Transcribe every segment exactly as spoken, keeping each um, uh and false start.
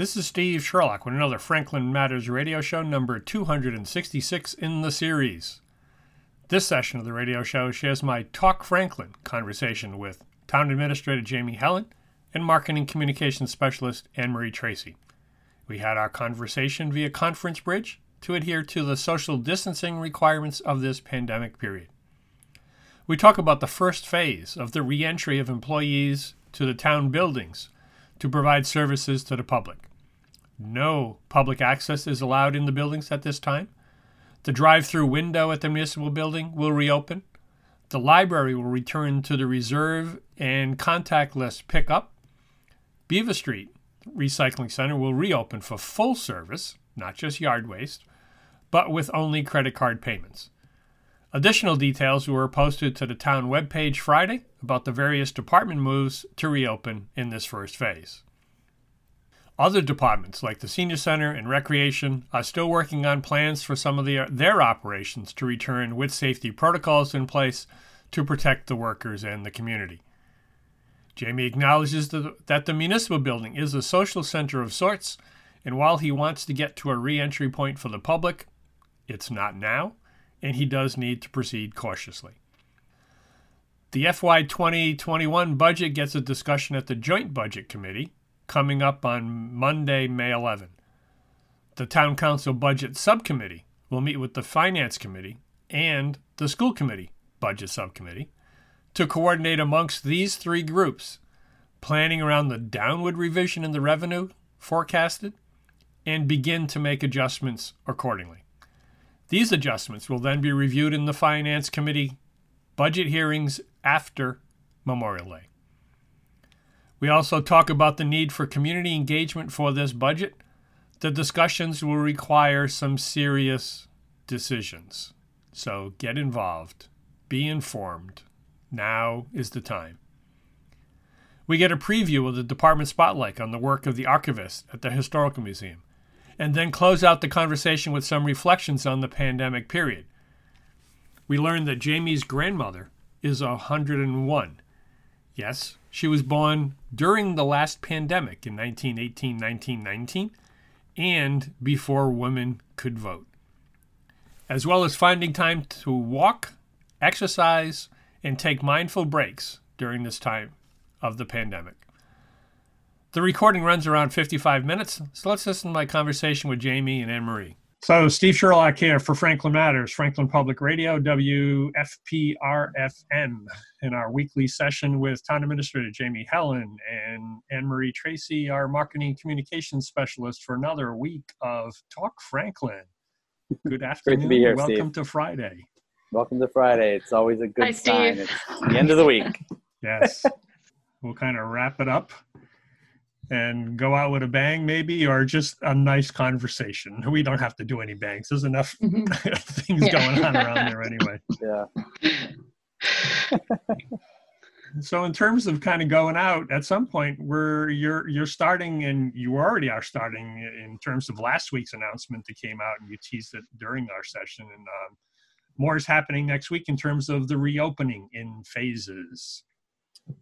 This is Steve Sherlock with another Franklin Matters radio show, number two hundred sixty-six in the series. This session of the radio show shares my Talk Franklin conversation with Town Administrator Jamie Hellen and Marketing Communications Specialist Anne-Marie Tracy. We had our conversation via Conference Bridge to adhere to the social distancing requirements of this pandemic period. We talk about the first phase of the reentry of employees to the town buildings to provide services to the public. No public access is allowed in the buildings at this time. The drive-through window at the municipal building will reopen. The library will return to the reserve and contactless pickup. Beaver Street Recycling Center will reopen for full service, not just yard waste, but with only credit card payments. Additional details were posted to the town webpage Friday about the various department moves to reopen in this first phase. Other departments like the Senior Center and Recreation are still working on plans for some of the, their operations to return with safety protocols in place to protect the workers and the community. Jamie acknowledges that the municipal building is a social center of sorts, and while he wants to get to a re-entry point for the public, it's not now, and he does need to proceed cautiously. The F Y twenty twenty-one budget gets a discussion at the Joint Budget Committee coming up on Monday, May eleventh. The Town Council Budget Subcommittee will meet with the Finance Committee and the School Committee Budget Subcommittee to coordinate amongst these three groups, planning around the downward revision in the revenue forecasted and begin to make adjustments accordingly. These adjustments will then be reviewed in the Finance Committee budget hearings after Memorial Day. We also talk about the need for community engagement for this budget. The discussions will require some serious decisions. So get involved, be informed. Now is the time. We get a preview of the department spotlight on the work of the archivist at the Historical Museum, and then close out the conversation with some reflections on the pandemic period. We learned that Jamie's grandmother is one hundred one. Yes, she was born during the last pandemic in nineteen eighteen nineteen nineteen and before women could vote, as well as finding time to walk, exercise, and take mindful breaks during this time of the pandemic. The recording runs around fifty-five minutes, so let's listen to my conversation with Jamie and Anne-Marie. So Steve Sherlock here for Franklin Matters, Franklin Public Radio, W F P R F M, in our weekly session with Town Administrator Jamie Hellen and Anne-Marie Tracy, our Marketing Communications Specialist, for another week of Talk Franklin. Good afternoon. Great to be here, Welcome Steve. to Friday. Welcome to Friday. It's always a good Hi, sign. Steve. It's the end of the week. Yes. We'll kind of wrap it up and go out with a bang maybe, or just a nice conversation. We don't have to do any bangs. There's enough mm-hmm. things yeah. going on around there anyway. Yeah. So in terms of kind of going out, at some point we're you're you're starting, and you already are starting in terms of last week's announcement that came out, and you teased it during our session, and um, more is happening next week in terms of the reopening in phases.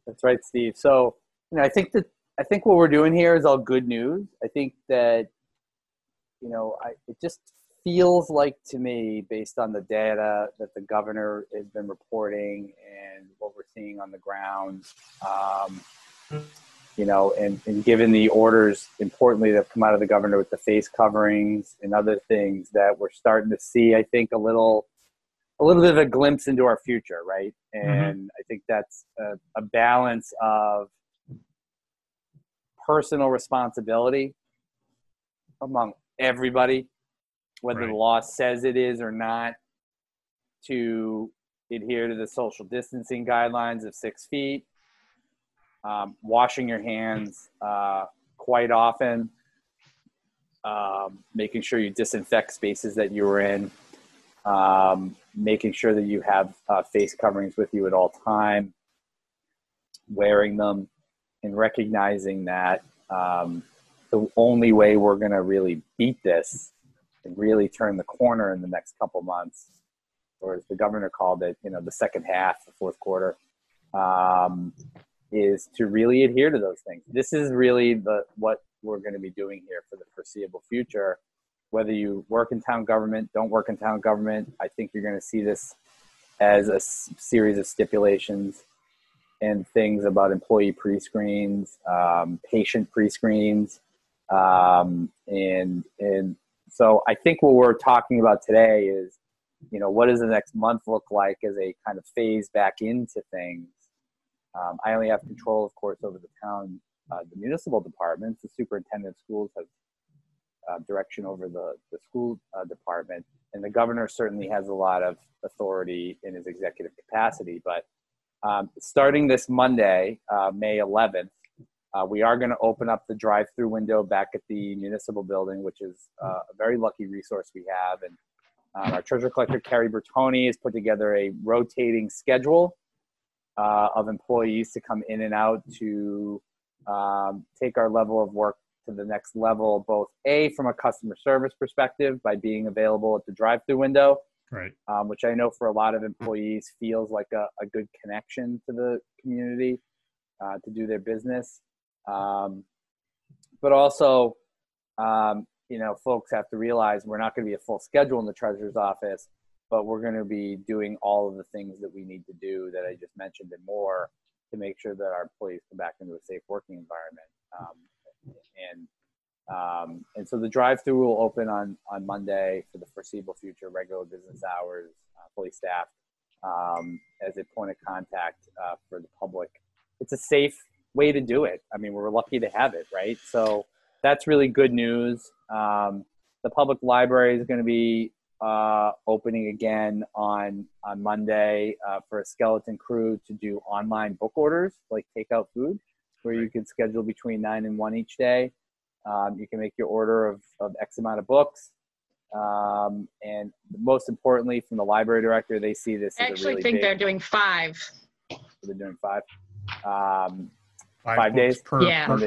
That's right, Steve. So, you know, I think that I think what we're doing here is all good news. I think that, you know, I, it just feels like to me, based on the data that the governor has been reporting and what we're seeing on the ground, um, you know, and, and given the orders, importantly, that come out of the governor with the face coverings and other things, that we're starting to see, I think, a little, a little bit of a glimpse into our future, right? And mm-hmm. I think that's a, a balance of personal responsibility among everybody, whether right. the law says it is or not, to adhere to the social distancing guidelines of six feet, um, washing your hands uh, quite often, um, making sure you disinfect spaces that you were in, um, making sure that you have uh, face coverings with you at all time, wearing them, and recognizing that um, the only way we're going to really beat this and really turn the corner in the next couple months, or as the governor called it, you know, the second half, the fourth quarter, um, is to really adhere to those things. This is really the what we're going to be doing here for the foreseeable future. Whether you work in town government, don't work in town government, I think you're going to see this as a series of stipulations and things about employee pre-screens, um, patient pre-screens. Um, and, and so I think what we're talking about today is, you know, what does the next month look like as a kind of phase back into things? Um, I only have control, of course, over the town, uh, the municipal departments. The superintendent of schools has uh, direction over the, the school uh, department. And the governor certainly has a lot of authority in his executive capacity. But um, starting this Monday, uh, May eleventh, uh, we are going to open up the drive-through window back at the municipal building, which is uh, a very lucky resource we have. And um, our treasurer collector, Carrie Bertoni, has put together a rotating schedule Uh, of employees to come in and out to um, take our level of work to the next level, both A, from a customer service perspective by being available at the drive-through window, right? Um, which I know for a lot of employees feels like a, a good connection to the community uh, to do their business. Um, but also, um, you know, folks have to realize we're not going to be a full schedule in the treasurer's office, but we're going to be doing all of the things that we need to do that I just mentioned and more to make sure that our employees come back into a safe working environment. Um, and um, and so the drive-through will open on, on Monday for the foreseeable future, regular business hours, uh, fully staffed um, as a point of contact uh, for the public. It's a safe way to do it. I mean, we're lucky to have it, right? So that's really good news. Um, the public library is going to be uh opening again on on Monday uh for a skeleton crew to do online book orders, like takeout food, where you can schedule between nine and one each day. Um you can make your order of, of X amount of books, um and most importantly, from the library director, they see this I as actually a really think big, they're doing five they're doing five um five, five days per, yeah. per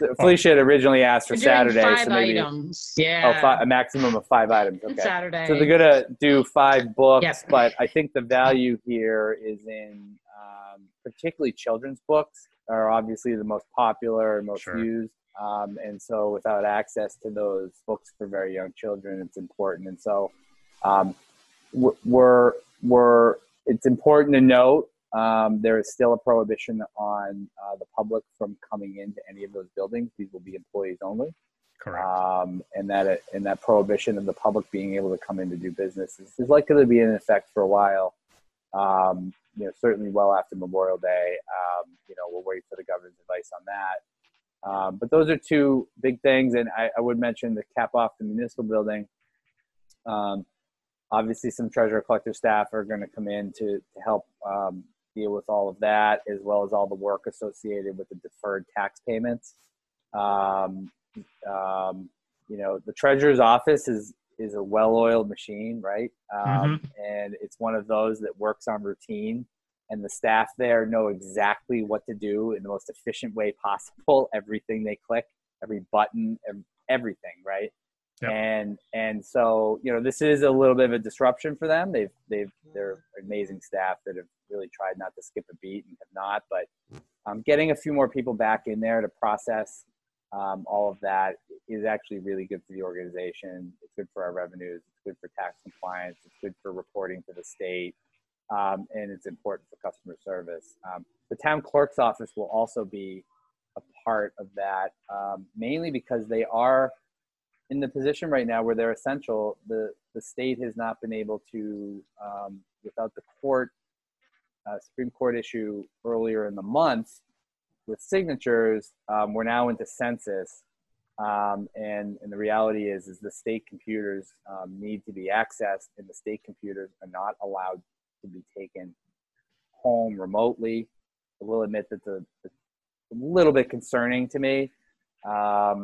so Felicia had originally asked for We're Saturday. Five so maybe, items. Yeah. Oh, five, a maximum of five items. Okay. Saturday. So they're going to do five books, yep. But I think the value here is in um, particularly children's books are obviously the most popular and most sure. used. Um, and so without access to those books for very young children, it's important. And so um, we're, we're, it's important to note Um, there is still a prohibition on uh, the public from coming into any of those buildings. These will be employees only. Correct. Um, and that uh, and that prohibition of the public being able to come in to do business is, is likely to be in effect for a while. Um, you know, certainly well after Memorial Day. Um, you know, we'll wait for the governor's advice on that. Um, but those are two big things. And I, I would mention to cap off the municipal building. Um, obviously, some treasurer collector staff are going to come in to, to help. Um, deal with all of that, as well as all the work associated with the deferred tax payments. Um, um, you know, the treasurer's office is is a well-oiled machine, right? Um, mm-hmm. And it's one of those that works on routine, and the staff there know exactly what to do in the most efficient way possible. Everything they click, every button, everything, right? Yep. And and so, you know, this is a little bit of a disruption for them. They've they've they're amazing staff that have really tried not to skip a beat and have not. But um, getting a few more people back in there to process um, all of that is actually really good for the organization. It's good for our revenues. It's good for tax compliance. It's good for reporting to the state, um, and it's important for customer service. Um, the town clerk's office will also be a part of that, um, mainly because they are in the position right now where they're essential. The the state has not been able to, um, without the court, uh, Supreme Court issue earlier in the month with signatures, um, we're now into census. Um, and, and the reality is, is the state computers um, need to be accessed, and the state computers are not allowed to be taken home remotely. I will admit that the, the a little bit concerning to me. Um,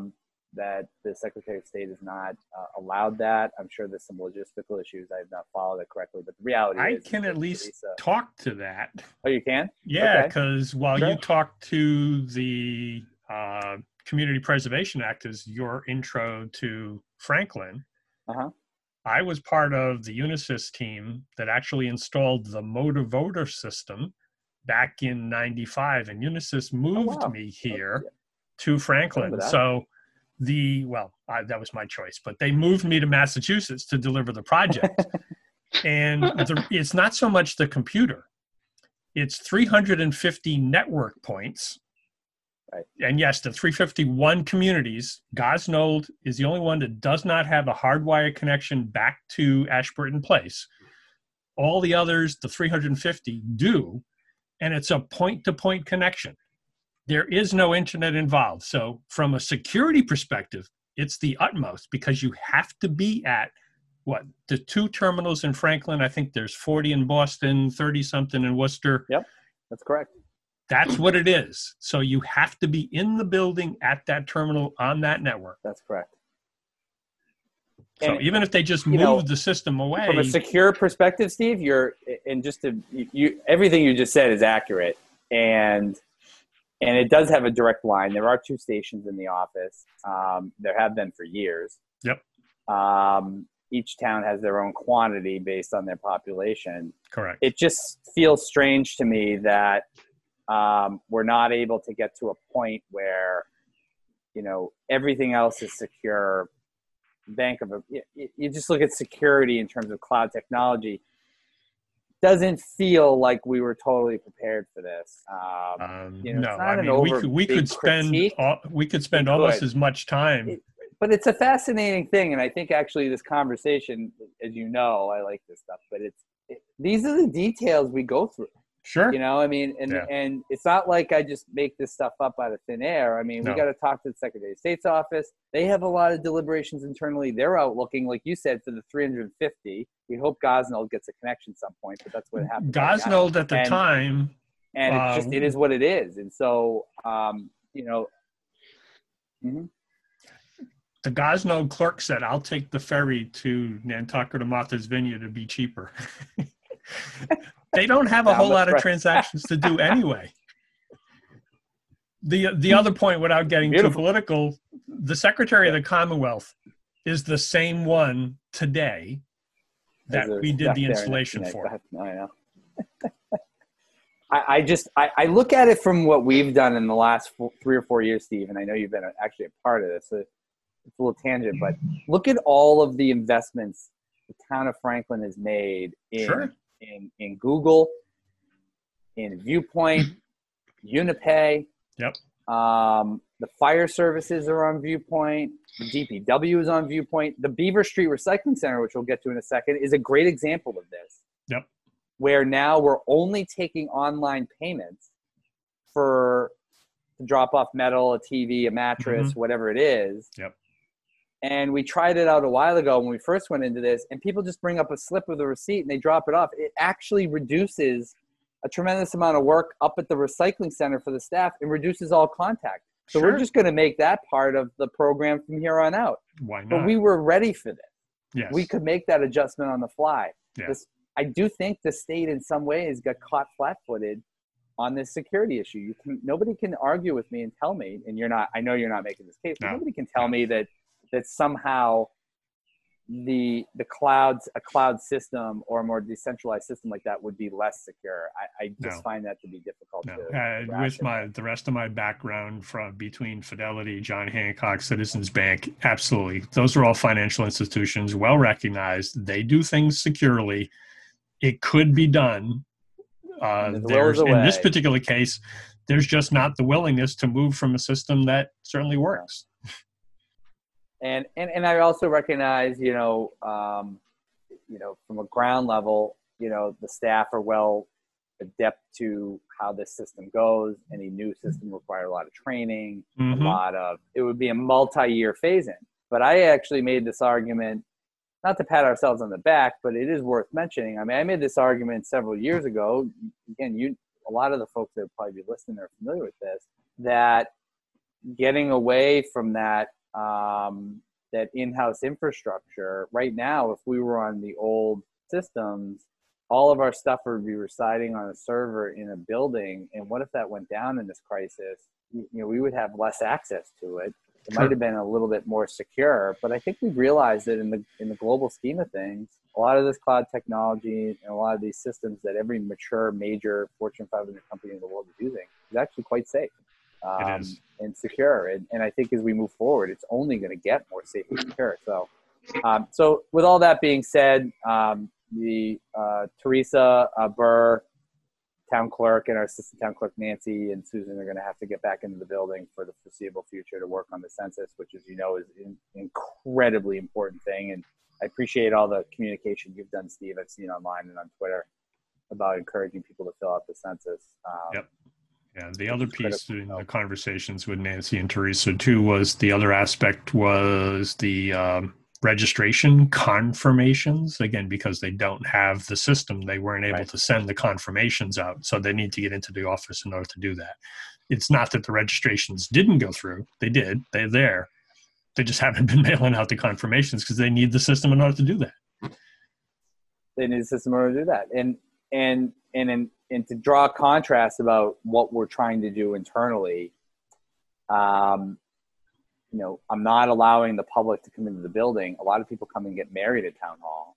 that the Secretary of State has not uh, allowed that. I'm sure there's some logistical issues. I have not followed it correctly, but the reality I is- I can at least Lisa. talk to that. Oh, you can? Yeah, because okay. while sure. you talk to the uh, Community Preservation Act as your intro to Franklin, uh-huh. I was part of the Unisys team that actually installed the motor voter system back in ninety-five, and Unisys moved oh, wow. me here. Okay. to Franklin. So the, well, I, that was my choice, but they moved me to Massachusetts to deliver the project. And the, it's not so much the computer. It's three hundred fifty network points. Right. And yes, the three hundred fifty-one communities, Gosnold is the only one that does not have a hardwire connection back to Ashburton Place. All the others, the three hundred fifty, do, and it's a point-to-point connection. There is no internet involved. So from a security perspective, it's the utmost because you have to be at, what, the two terminals in Franklin. I think there's forty in Boston, thirty-something in Worcester. Yep, that's correct. That's what it is. So you have to be in the building at that terminal on that network. That's correct. So and even if they just move know, the system away. From a secure perspective, Steve, you're and just to, you everything you just said is accurate. And and it does have a direct line. There are two stations in the office. Um, there have been for years. Yep. Um, each town has their own quantity based on their population. Correct. It just feels strange to me that um, we're not able to get to a point where, you know, everything else is secure. Bank of a, you just look at security in terms of cloud technology. Doesn't feel like we were totally prepared for this. Um, um, you know, no, it's not I an mean over we could, we could spend all, we could spend we almost could. as much time. It, but it's a fascinating thing, and I think actually this conversation, as you know, I like this stuff. But it's it, these are the details we go through. Sure. You know, I mean, and yeah. and it's not like I just make this stuff up out of thin air. I mean, no. we got to talk to the Secretary of State's office. They have a lot of deliberations internally. They're out looking, like you said, for the three hundred fifty. We hope Gosnold gets a connection at some point, but that's what happened. Gosnold at the and, time. And um, it's just, it is what it is. And so, um, you know. Mm-hmm. The Gosnold clerk said, I'll take the ferry to Nantucket to Martha's Vineyard to be cheaper. They don't have a whole lot of transactions to do anyway. The the other point, without getting Beautiful. too political, the Secretary of the Commonwealth is the same one today that we did the installation for. I know. I, I just, I, I look at it from what we've done in the last four, three or four years, Steve, and I know you've been actually a part of this. So it's a little tangent, but look at all of the investments the town of Franklin has made in sure. In, in Google, in Viewpoint, UniPay. Yep. Um, the fire services are on Viewpoint. The D P W is on Viewpoint. The Beaver Street Recycling Center, which we'll get to in a second, is a great example of this. Yep. Where now we're only taking online payments for to drop off metal, a T V, a mattress, mm-hmm. whatever it is. Yep. And we tried it out a while ago when we first went into this, and people just bring up a slip with a receipt and they drop it off. It actually reduces a tremendous amount of work up at the recycling center for the staff and reduces all contact. So sure. we're just going to make that part of the program from here on out. Why not? But we were ready for this. Yes. We could make that adjustment on the fly. Yeah. This, I do think the state in some ways got caught flat-footed on this security issue. You can, nobody can argue with me and tell me, and you're not, I know you're not making this case, but no. nobody can tell me that that somehow the the clouds, a cloud system or a more decentralized system like that would be less secure. I, I just no. find that to be difficult. No. To uh, with my the rest of my background from between Fidelity, John Hancock, Citizens Bank, absolutely. Those are all financial institutions, well recognized. They do things securely. It could be done. Uh, there's, in this particular case, there's just not the willingness to move from a system that certainly works. And, and and I also recognize, you know, um, you know, from a ground level, you know, the staff are well adept to how this system goes. Any new system requires a lot of training, mm-hmm. a lot of, it would be a multi-year phase-in. But I actually made this argument, not to pat ourselves on the back, but it is worth mentioning. I mean, I made this argument several years ago. Again, you a lot of the folks that would probably be listening are familiar with this, that getting away from that, Um, that in-house infrastructure right now, if we were on the old systems, all of our stuff would be residing on a server in a building. And what if that went down in this crisis? You know, we would have less access to it. It might have been a little bit more secure, but I think we realized that in the in the global scheme of things, a lot of this cloud technology and a lot of these systems that every mature, major Fortune five hundred company in the world is using is actually quite safe. um, it is. and secure. And, and I think as we move forward, it's only going to get more safe and secure. So, um, so with all that being said, um, the uh, Teresa uh, Burr, town clerk, and our assistant town clerk, Nancy, and Susan are going to have to get back into the building for the foreseeable future to work on the census, which, as you know, is an incredibly important thing. And I appreciate all the communication you've done, Steve. I've seen online and on Twitter about encouraging people to fill out the census. Um, yep. Yeah. The other piece in the conversations with Nancy and Teresa too was the other aspect was the um, registration confirmations. Again, because they don't have the system, they weren't able right. to send the confirmations out. So they need to get into the office in order to do that. It's not that the registrations didn't go through. They did. They're there. They just haven't been mailing out the confirmations because they need the system in order to do that. They need the system in order to do that. And and and and, and to draw a contrast about what we're trying to do internally, um, you know, I'm not allowing the public to come into the building. A lot of people come and get married at town hall.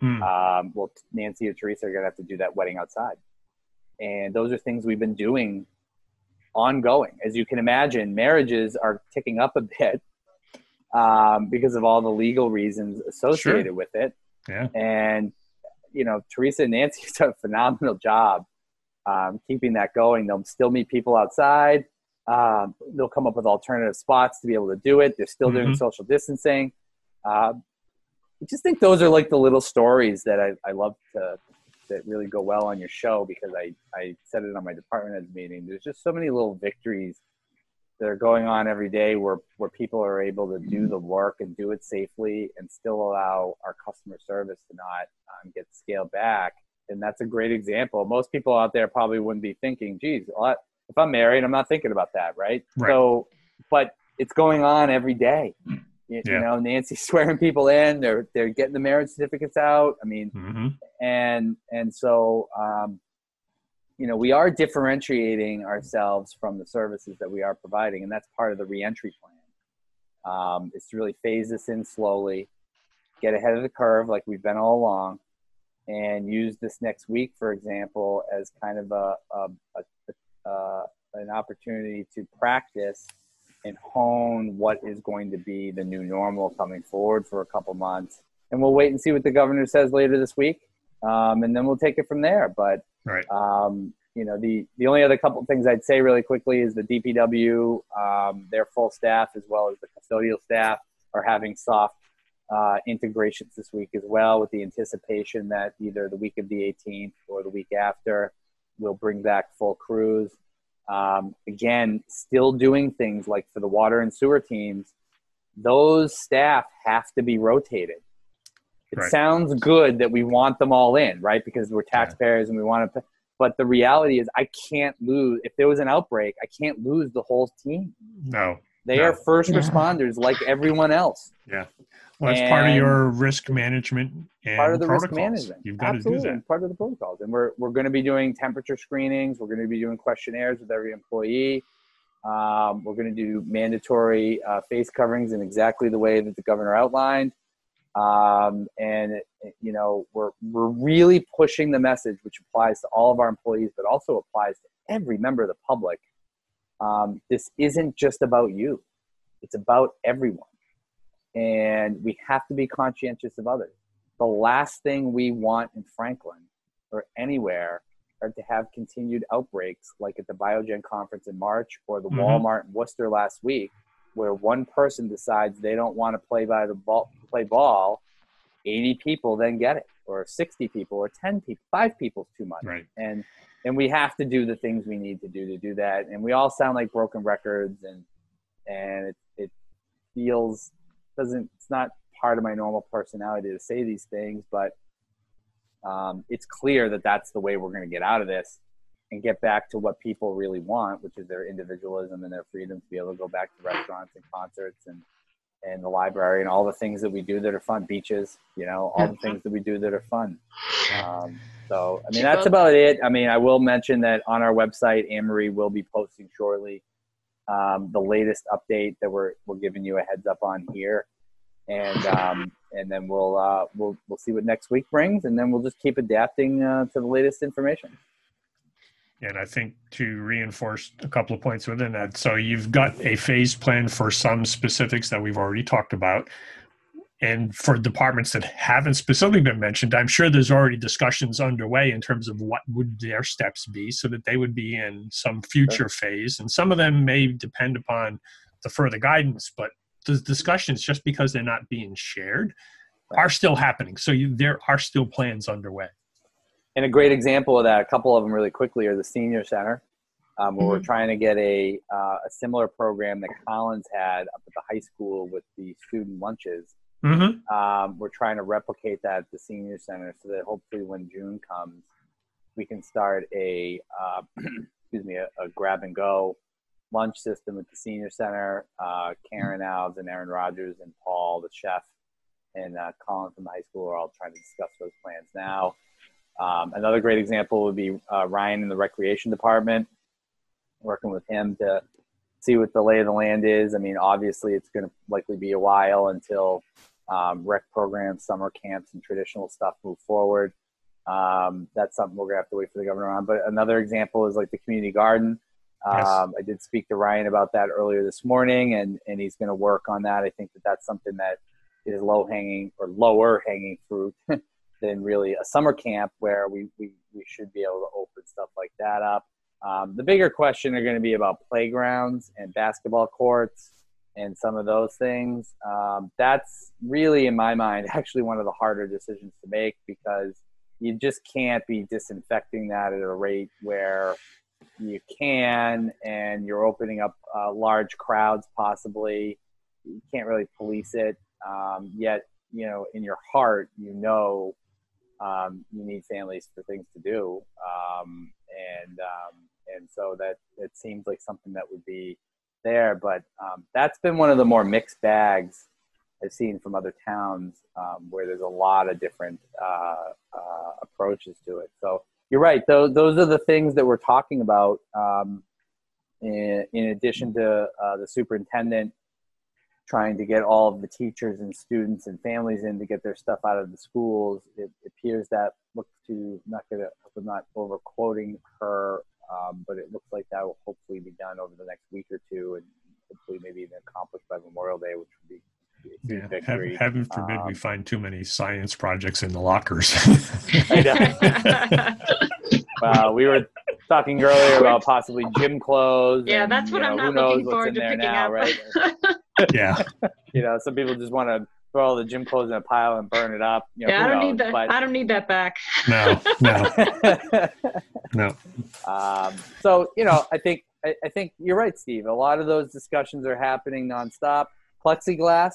Hmm. Um, well, Nancy or Teresa are going to have to do that wedding outside. And those are things we've been doing ongoing. As you can imagine, marriages are ticking up a bit. Um, because of all the legal reasons associated sure. with it. Yeah. And, you know, Teresa and Nancy have done a phenomenal job um, keeping that going. They'll still meet people outside. Um, they'll come up with alternative spots to be able to do it. They're still mm-hmm. doing social distancing. Uh, I just think those are like the little stories that I, I love to that really go well on your show, because I, I said it on my department head meeting. There's just so many little victories that are going on every day where, where people are able to do the work and do it safely and still allow our customer service to not um, get scaled back. And that's a great example. Most people out there probably wouldn't be thinking, geez, if I'm married, I'm not thinking about that, right? right. So, but it's going on every day. You, yeah. you know, Nancy's swearing people in, they're they're getting the marriage certificates out. I mean, mm-hmm. and and so, um, you know, we are differentiating ourselves from the services that we are providing, and that's part of the reentry plan. Um, it's to really phase this in slowly, get ahead of the curve like we've been all along, and use this next week, for example, as kind of a, a, a uh, an opportunity to practice and hone what is going to be the new normal coming forward for a couple months. And we'll wait and see what the governor says later this week, um, and then we'll take it from there. But Right. Um, you know, the, the only other couple of things I'd say really quickly is the D P W, um, their full staff as well as the custodial staff are having soft uh, integrations this week as well, with the anticipation that either the week of the eighteenth or the week after we'll bring back full crews. Um, again, still doing things like for the water and sewer teams, those staff have to be rotated. It right. sounds good that we want them all in, right? Because we're taxpayers yeah. and we want to, but the reality is I can't lose. If there was an outbreak, I can't lose the whole team. No. They no. are first responders like everyone else. Yeah. Well, it's part of your risk management and part of the protocols. risk management. You've got Absolutely. to do that. Part of the protocols. And we're, we're going to be doing temperature screenings. We're going to be doing questionnaires with every employee. Um, we're going to do mandatory uh, face coverings in exactly the way that the governor outlined. Um, and it, it, you know, we're, we're really pushing the message, which applies to all of our employees, but also applies to every member of the public. Um, this isn't just about you. It's about everyone. And we have to be conscientious of others. The last thing we want in Franklin or anywhere are to have continued outbreaks like at the Biogen conference in March or the mm-hmm. Walmart in Worcester last week, where one person decides they don't want to play by the ball, play ball, eighty people then get it, or sixty people, or ten people, five people's too much. Right. And and we have to do the things we need to do to do that. And we all sound like broken records, and and it, it feels doesn't it's not part of my normal personality to say these things, but um, it's clear that that's the way we're going to get out of this and get back to what people really want, which is their individualism and their freedom to be able to go back to restaurants and concerts and, and the library and all the things that we do that are fun, beaches, you know, all the things that we do that are fun. Um, so, I mean, that's about it. I mean, I will mention that on our website, Anne-Marie will be posting shortly um, the latest update that we're, we're giving you a heads up on here. And um, and then we'll, uh, we'll, we'll see what next week brings, and then we'll just keep adapting uh, to the latest information. And I think to reinforce a couple of points within that, so you've got a phase plan for some specifics that we've already talked about. And for departments that haven't specifically been mentioned, I'm sure there's already discussions underway in terms of what would their steps be so that they would be in some future phase. And some of them may depend upon the further guidance, but the discussions, just because they're not being shared, are still happening. So you, there are still plans underway. And a great example of that, a couple of them really quickly, are the senior center, um, where mm-hmm. we're trying to get a, uh, a similar program that Collins had up at the high school with the student lunches. Mm-hmm. Um, we're trying to replicate that at the senior center so that hopefully when June comes, we can start a uh, excuse me a, a grab and go lunch system at the senior center. Uh, Karen Alves and Aaron Rogers and Paul, the chef, and uh, Colin from the high school are all trying to discuss those plans now. Um, another great example would be uh, Ryan in the recreation department, working with him to see what the lay of the land is. I mean, obviously, it's going to likely be a while until um, rec programs, summer camps, and traditional stuff move forward. Um, that's something we're going to have to wait for the governor on. But another example is like the community garden. Um, yes. I did speak to Ryan about that earlier this morning, and, and he's going to work on that. I think that that's something that is low-hanging or lower-hanging fruit than really a summer camp where we, we, we should be able to open stuff like that up. Um, the bigger question are going to be about playgrounds and basketball courts and some of those things. Um, that's really, in my mind, actually one of the harder decisions to make, because you just can't be disinfecting that at a rate where you can, and you're opening up uh, large crowds possibly. You can't really police it. Um, yet, you know, in your heart, you know, um, you need families for things to do. Um, and, um, And so that it seems like something that would be there. But um, that's been one of the more mixed bags I've seen from other towns, um, where there's a lot of different uh, uh, approaches to it. So you're right. Those, those are the things that we're talking about, um, in, in addition to uh, the superintendent trying to get all of the teachers and students and families in to get their stuff out of the schools. It appears that look to not going to, I'm not over quoting her, Um, but it looks like that will hopefully be done over the next week or two, and hopefully maybe even accomplished by Memorial Day, which would be a yeah, victory. Heaven forbid um, we find too many science projects in the lockers. I know. Well, we were talking earlier about possibly gym clothes. Yeah, and, that's what you know, I'm not looking forward to picking now, up. Right? Yeah. You know, some people just want to throw all the gym clothes in a pile and burn it up. You know, yeah, I don't knows, need that. But... I don't need that back. No, no, no. Um, so, you know, I think, I, I think you're right, Steve. A lot of those discussions are happening nonstop. Plexiglass,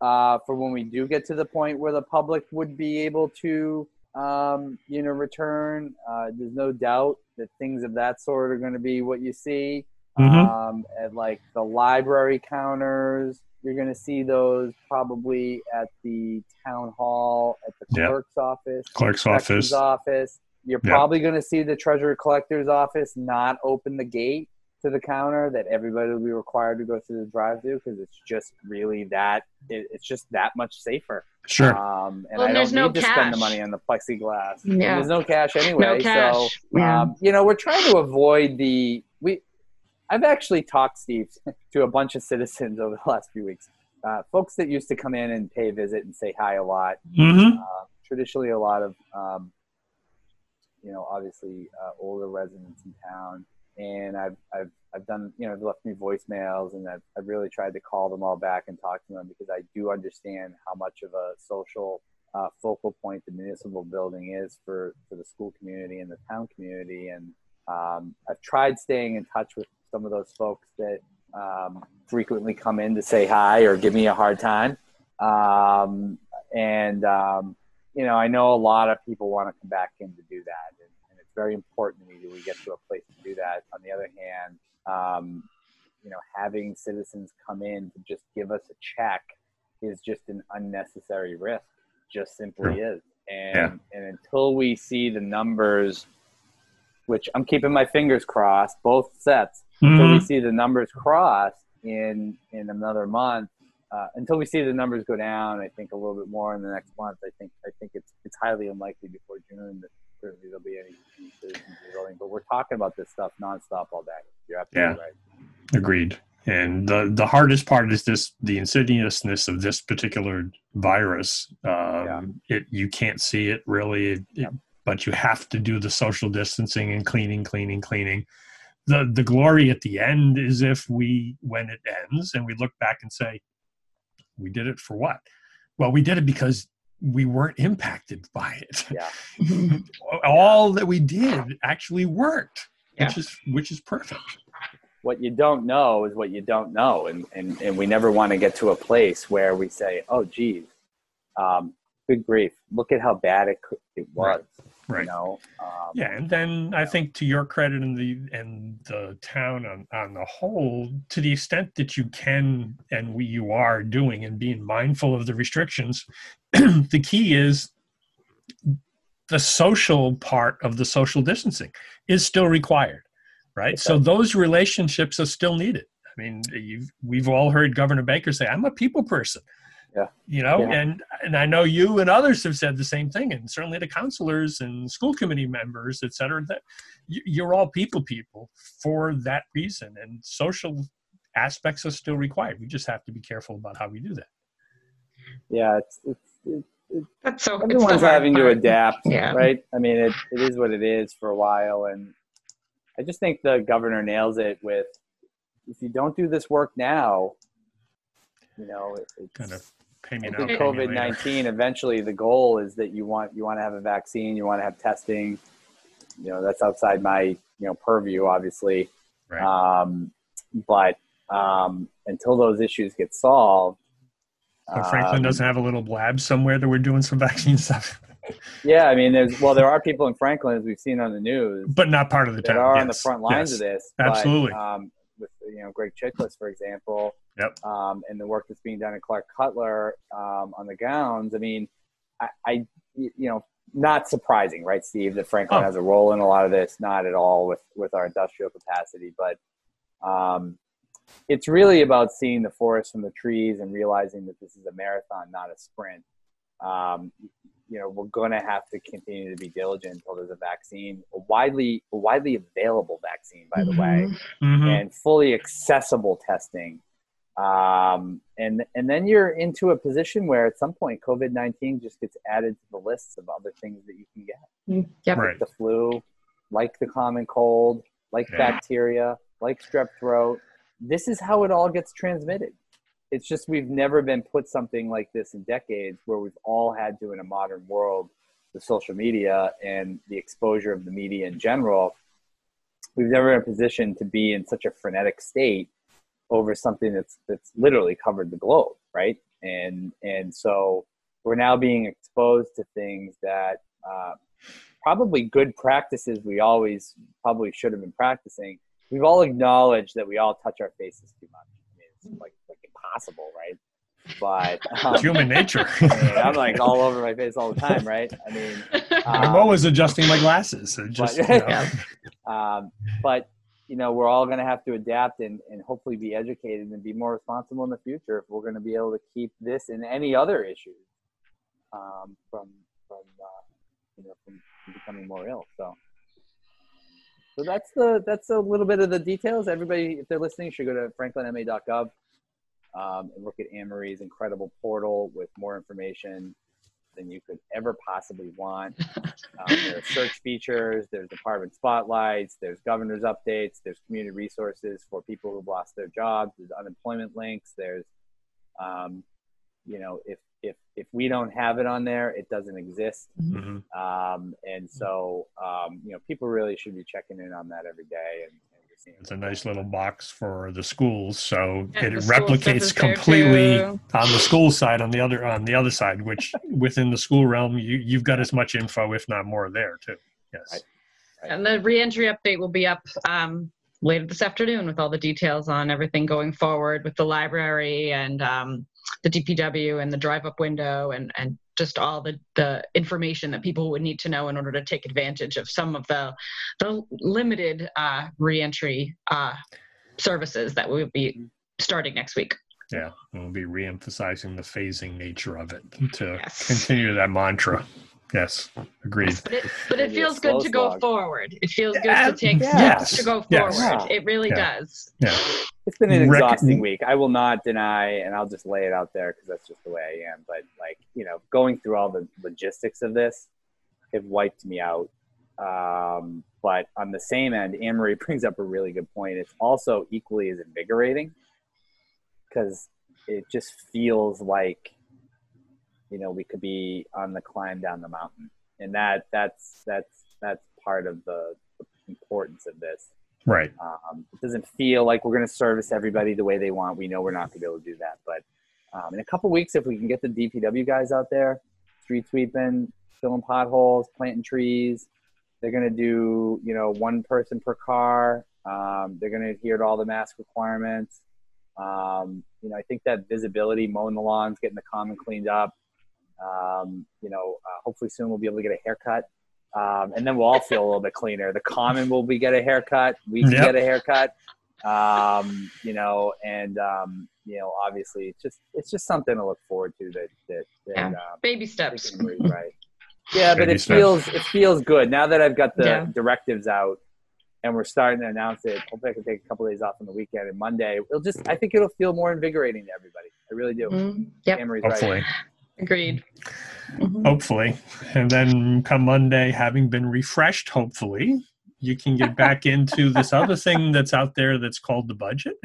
uh, for when we do get to the point where the public would be able to, um, you know, return. Uh, there's no doubt that things of that sort are going to be what you see. Mm-hmm. Um, at like the library counters. You're going to see those probably at the town hall, at the clerk's yep. office. Clerk's office. office. You're yep. probably going to see the treasurer collector's office not open the gate to the counter, that everybody will be required to go through the drive-thru, because it's just really that it, it's just that much safer. Sure. Um, and well, I don't need no to cash. spend the money on the plexiglass. Yeah. There's no cash anyway. No cash. So, yeah. um, you know, we're trying to avoid the we. I've actually talked, Steve, to a bunch of citizens over the last few weeks. Uh, folks that used to come in and pay a visit and say hi a lot. Mm-hmm. Uh, traditionally, a lot of, um, you know, obviously uh, older residents in town. And I've, I've, I've done, you know, they've left me voicemails, and I've, I've really tried to call them all back and talk to them, because I do understand how much of a social uh, focal point the municipal building is for, for the school community and the town community. And um, I've tried staying in touch with some of those folks that um, frequently come in to say hi or give me a hard time. Um, and, um, you know, I know a lot of people want to come back in to do that. And, and it's very important to me that we get to a place to do that. On the other hand, um, you know, having citizens come in to just give us a check is just an unnecessary risk. Just simply is. And, yeah. and until we see the numbers, which I'm keeping my fingers crossed, both sets, Mm-hmm. until we see the numbers cross in in another month, uh, until we see the numbers go down, I think a little bit more in the next month. I think I think it's it's highly unlikely before June that certainly there'll be any decisions regarding, but we're talking about this stuff nonstop all day. You're absolutely yeah. right. Agreed. And the, the hardest part is this, the insidiousness of this particular virus. Um, yeah. It you can't see it really, it, yeah. it, but you have to do the social distancing and cleaning, cleaning, cleaning. The the glory at the end is if we, when it ends and we look back and say, we did it for what? Well, we did it because we weren't impacted by it. Yeah. All that we did actually worked, yeah. which is which is perfect. What you don't know is what you don't know. And, and, and we never want to get to a place where we say, oh, geez, um, good grief. Look at how bad it, it was. Right. Right. You know, um, yeah, and then I think to your credit and the and the town on, on the whole, to the extent that you can and we, you are doing and being mindful of the restrictions, the key is the social part of the social distancing is still required, right? Okay. So those relationships are still needed. I mean, you've, we've all heard Governor Baker say, I'm a people person. Yeah. You know, yeah. and and I know you and others have said the same thing, and certainly the counselors and school committee members, et cetera, that you're all people people for that reason. And social aspects are still required. We just have to be careful about how we do that. Yeah, it's it's, it's, it's that's so everyone's having to adapt, yeah. right? I mean, it it is what it is for a while, and I just think the governor nails it with, if you don't do this work now, you know, it, it's kind of. COVID nineteen, eventually the goal is that you want you want to have a vaccine, you want to have testing. You know, that's outside my, you know, purview, obviously. Right. Um, but um, until those issues get solved. So Franklin um, doesn't have a little blab somewhere that we're doing some vaccine stuff. yeah, I mean, there's well, there are people in Franklin, as we've seen on the news. But not part of the town. That are yes. on the front lines yes. of this. Absolutely. But, um, with, you know, Greg Chiklis, for example. Yep. Um, and the work that's being done at Clark Cutler um, on the gowns. I mean, I, I, you know, not surprising, right, Steve, that Franklin oh. has a role in a lot of this, not at all with, with our industrial capacity, but um, it's really about seeing the forest from the trees and realizing that this is a marathon, not a sprint. Um, you know, we're going to have to continue to be diligent until there's a vaccine, a widely, a widely available vaccine, by the mm-hmm. way, mm-hmm. and fully accessible testing. Um, and, and then you're into a position where at some point COVID nineteen just gets added to the lists of other things that you can get. Yep. Right. Like the flu, like the common cold, like yeah. bacteria, like strep throat. This is how it all gets transmitted. It's just, we've never been put something like this in decades, where we've all had to, in a modern world, with social media and the exposure of the media in general, we've never been in a position to be in such a frenetic state over something that's that's literally covered the globe, right? And and so we're now being exposed to things that uh, probably good practices we always probably should have been practicing. We've all acknowledged that we all touch our faces too much. I mean, it's like, like impossible, right? But um, human nature. I mean, I'm like all over my face all the time, right? I mean, um, I'm always adjusting my glasses. So just, but, you know. yeah. um, but you know, we're all going to have to adapt and, and hopefully be educated and be more responsible in the future if we're going to be able to keep this and any other issues um, from from uh, you know from becoming more ill. So, so that's the that's a little bit of the details. Everybody, if they're listening, should go to franklin m a dot gov um, and look at Anne-Marie's incredible portal with more information than you could ever possibly want. Um, there are search features, there's department spotlights, there's governor's updates, there's community resources for people who've lost their jobs, there's unemployment links, there's, um, you know, if if if we don't have it on there, it doesn't exist. Mm-hmm. Um, and so, um, you know, people really should be checking in on that every day. And, and you're seeing it's a nice little box for the schools, so yeah, it replicates completely on the school side, on the other on the other side, which within the school realm, you, you've got as much info, if not more, there too. Yes. Right. Right. And the reentry update will be up um, later this afternoon with all the details on everything going forward with the library and um, the D P W and the drive-up window and, and just all the, the information that people would need to know in order to take advantage of some of the the limited uh, reentry uh, services that we'll be starting next week. Yeah, we'll be re-emphasizing the phasing nature of it to yes. continue that mantra. Yes, agreed. But it, but it feels good to go forward. It feels good uh, to take yes. steps to go forward. Yes. It really yeah. does. Yeah. It's been an exhausting Rec- week. I will not deny, and I'll just lay it out there because that's just the way I am. But like, you know, going through all the logistics of this, it wiped me out. Um, but on the same end, Anne-Marie brings up a really good point. It's also equally as invigorating because it just feels like, you know, we could be on the climb down the mountain, and that that's that's that's part of the importance of this. Right. Um, it doesn't feel like we're going to service everybody the way they want. We know we're not going to be able to do that, but um, in a couple weeks, if we can get the D P W guys out there, street sweeping, filling potholes, planting trees, they're going to do, you know, one person per car. Um, they're going to adhere to all the mask requirements. Um, you know, I think that visibility, mowing the lawns, getting the common cleaned up. Um, you know, uh, hopefully soon we'll be able to get a haircut. Um, and then we'll all feel a little bit cleaner. The common will be get a haircut. We can yep. get a haircut. Um, you know, and, um, you know, obviously it's just, it's just something to look forward to that, that, that yeah. um, baby steps. Breathe, right. Yeah. Baby but it steps. feels, it feels good now that I've got the yeah. directives out and we're starting to announce it. Hopefully I can take a couple of days off on the weekend and Monday. It'll just, I think it'll feel more invigorating to everybody. I really do. Mm-hmm. Yep. Anne-Marie's hopefully. Right. Agreed. Mm-hmm. Hopefully. And then come Monday, having been refreshed, hopefully, you can get back into this other thing that's out there that's called the budget.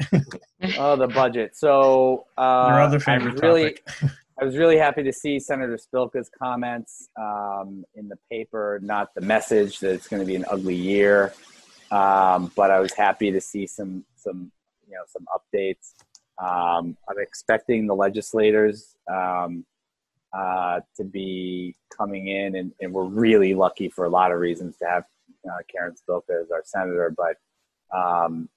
Oh, the budget. So uh, your other favorite I really, topic. I was really happy to see Senator Spilka's comments um, in the paper, not the message that it's going to be an ugly year. Um, but I was happy to see some, some you know, some updates. Um, I'm expecting the legislators um, – Uh, to be coming in, and, and we're really lucky for a lot of reasons to have uh, Karen Spilka as our senator, but um,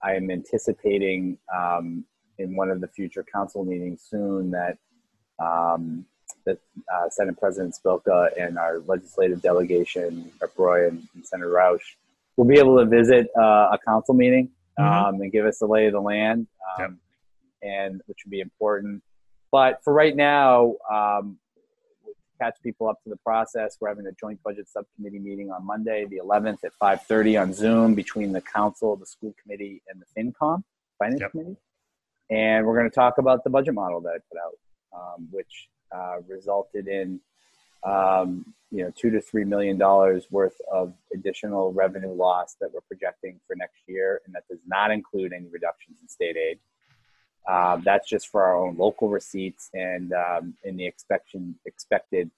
I am anticipating um, in one of the future council meetings soon that, um, that uh, Senate President Spilka and our legislative delegation, Broy and, and Senator Rausch, will be able to visit uh, a council meeting um, mm-hmm. and give us the lay of the land, um, yep. and which would be important. But for right now, um, to catch people up to the process, we're having a joint budget subcommittee meeting on Monday, the eleventh at five thirty on Zoom between the council, the school committee, and the FinCom, Finance yep. Committee. And we're going to talk about the budget model that I put out, um, which uh, resulted in um, you know two to three million dollars worth of additional revenue loss that we're projecting for next year, and that does not include any reductions in state aid. Um, that's just for our own local receipts and um, in the expectation, expected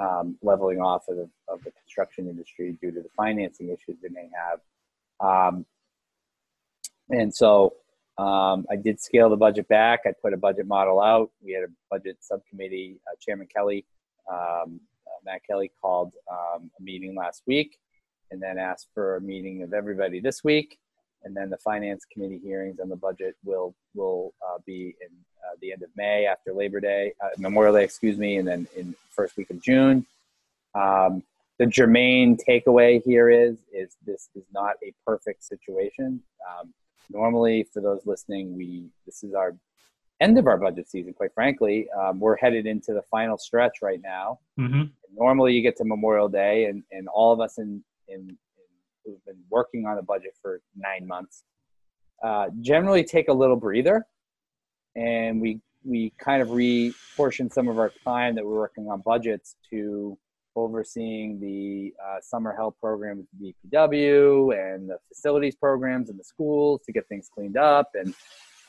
um, leveling off of the, of the construction industry due to the financing issues they may have. Um, and so um, I did scale the budget back. I put a budget model out. We had a budget subcommittee. Uh, Chairman Kelly, um, uh, Matt Kelly, called um, a meeting last week and then asked for a meeting of everybody this week. And then the Finance Committee hearings on the budget will will uh, be in uh, the end of May after Labor Day, uh, Memorial Day, excuse me, and then in first week of June. Um, the germane takeaway here is, is this is not a perfect situation. Um, normally, for those listening, we this is our end of our budget season, quite frankly. Um, we're headed into the final stretch right now. Mm-hmm. Normally, you get to Memorial Day, and, and all of us in in who've been working on a budget for nine months, uh, generally take a little breather, and we we kind of reportion some of our time that we're working on budgets to overseeing the uh, summer help program with D P W and the facilities programs and the schools to get things cleaned up. And,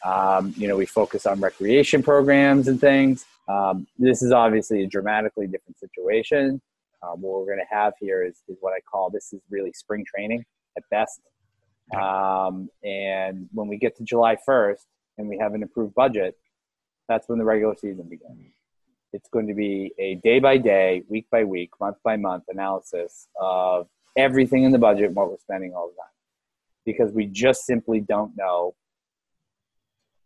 um, you know, we focus on recreation programs and things. Um, this is obviously a dramatically different situation. Um, what we're going to have here is, is what I call, this is really spring training at best. Um, and when we get to July first and we have an approved budget, that's when the regular season begins. It's going to be a day by day, week by week, month by month analysis of everything in the budget and what we're spending all the time. Because we just simply don't know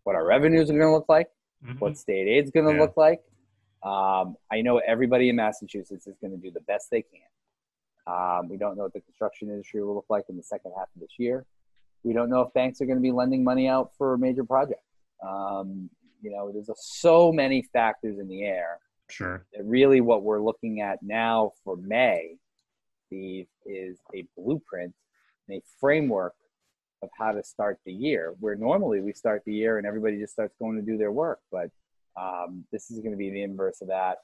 what our revenues are going to look like, mm-hmm. what state aid is going to yeah. look like. Um, I know everybody in Massachusetts is going to do the best they can. Um, we don't know what the construction industry will look like in the second half of this year. We don't know if banks are going to be lending money out for major projects. Um, you know, there's a, so many factors in the air Sure. Really what we're looking at now for May, Steve, is a blueprint and a framework of how to start the year, where normally we start the year and everybody just starts going to do their work. But um, this is going to be the inverse of that.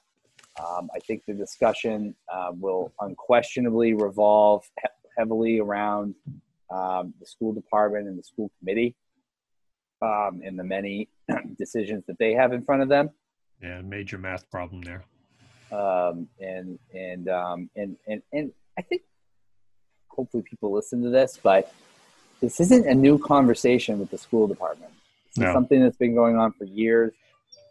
Um, I think the discussion uh, will unquestionably revolve he- heavily around um, the school department and the school committee um, and the many decisions that they have in front of them. Yeah, major math problem there. Um, and, and, um, and, and, and I think hopefully people listen to this, but this isn't a new conversation with the school department. It's no. something that's been going on for years.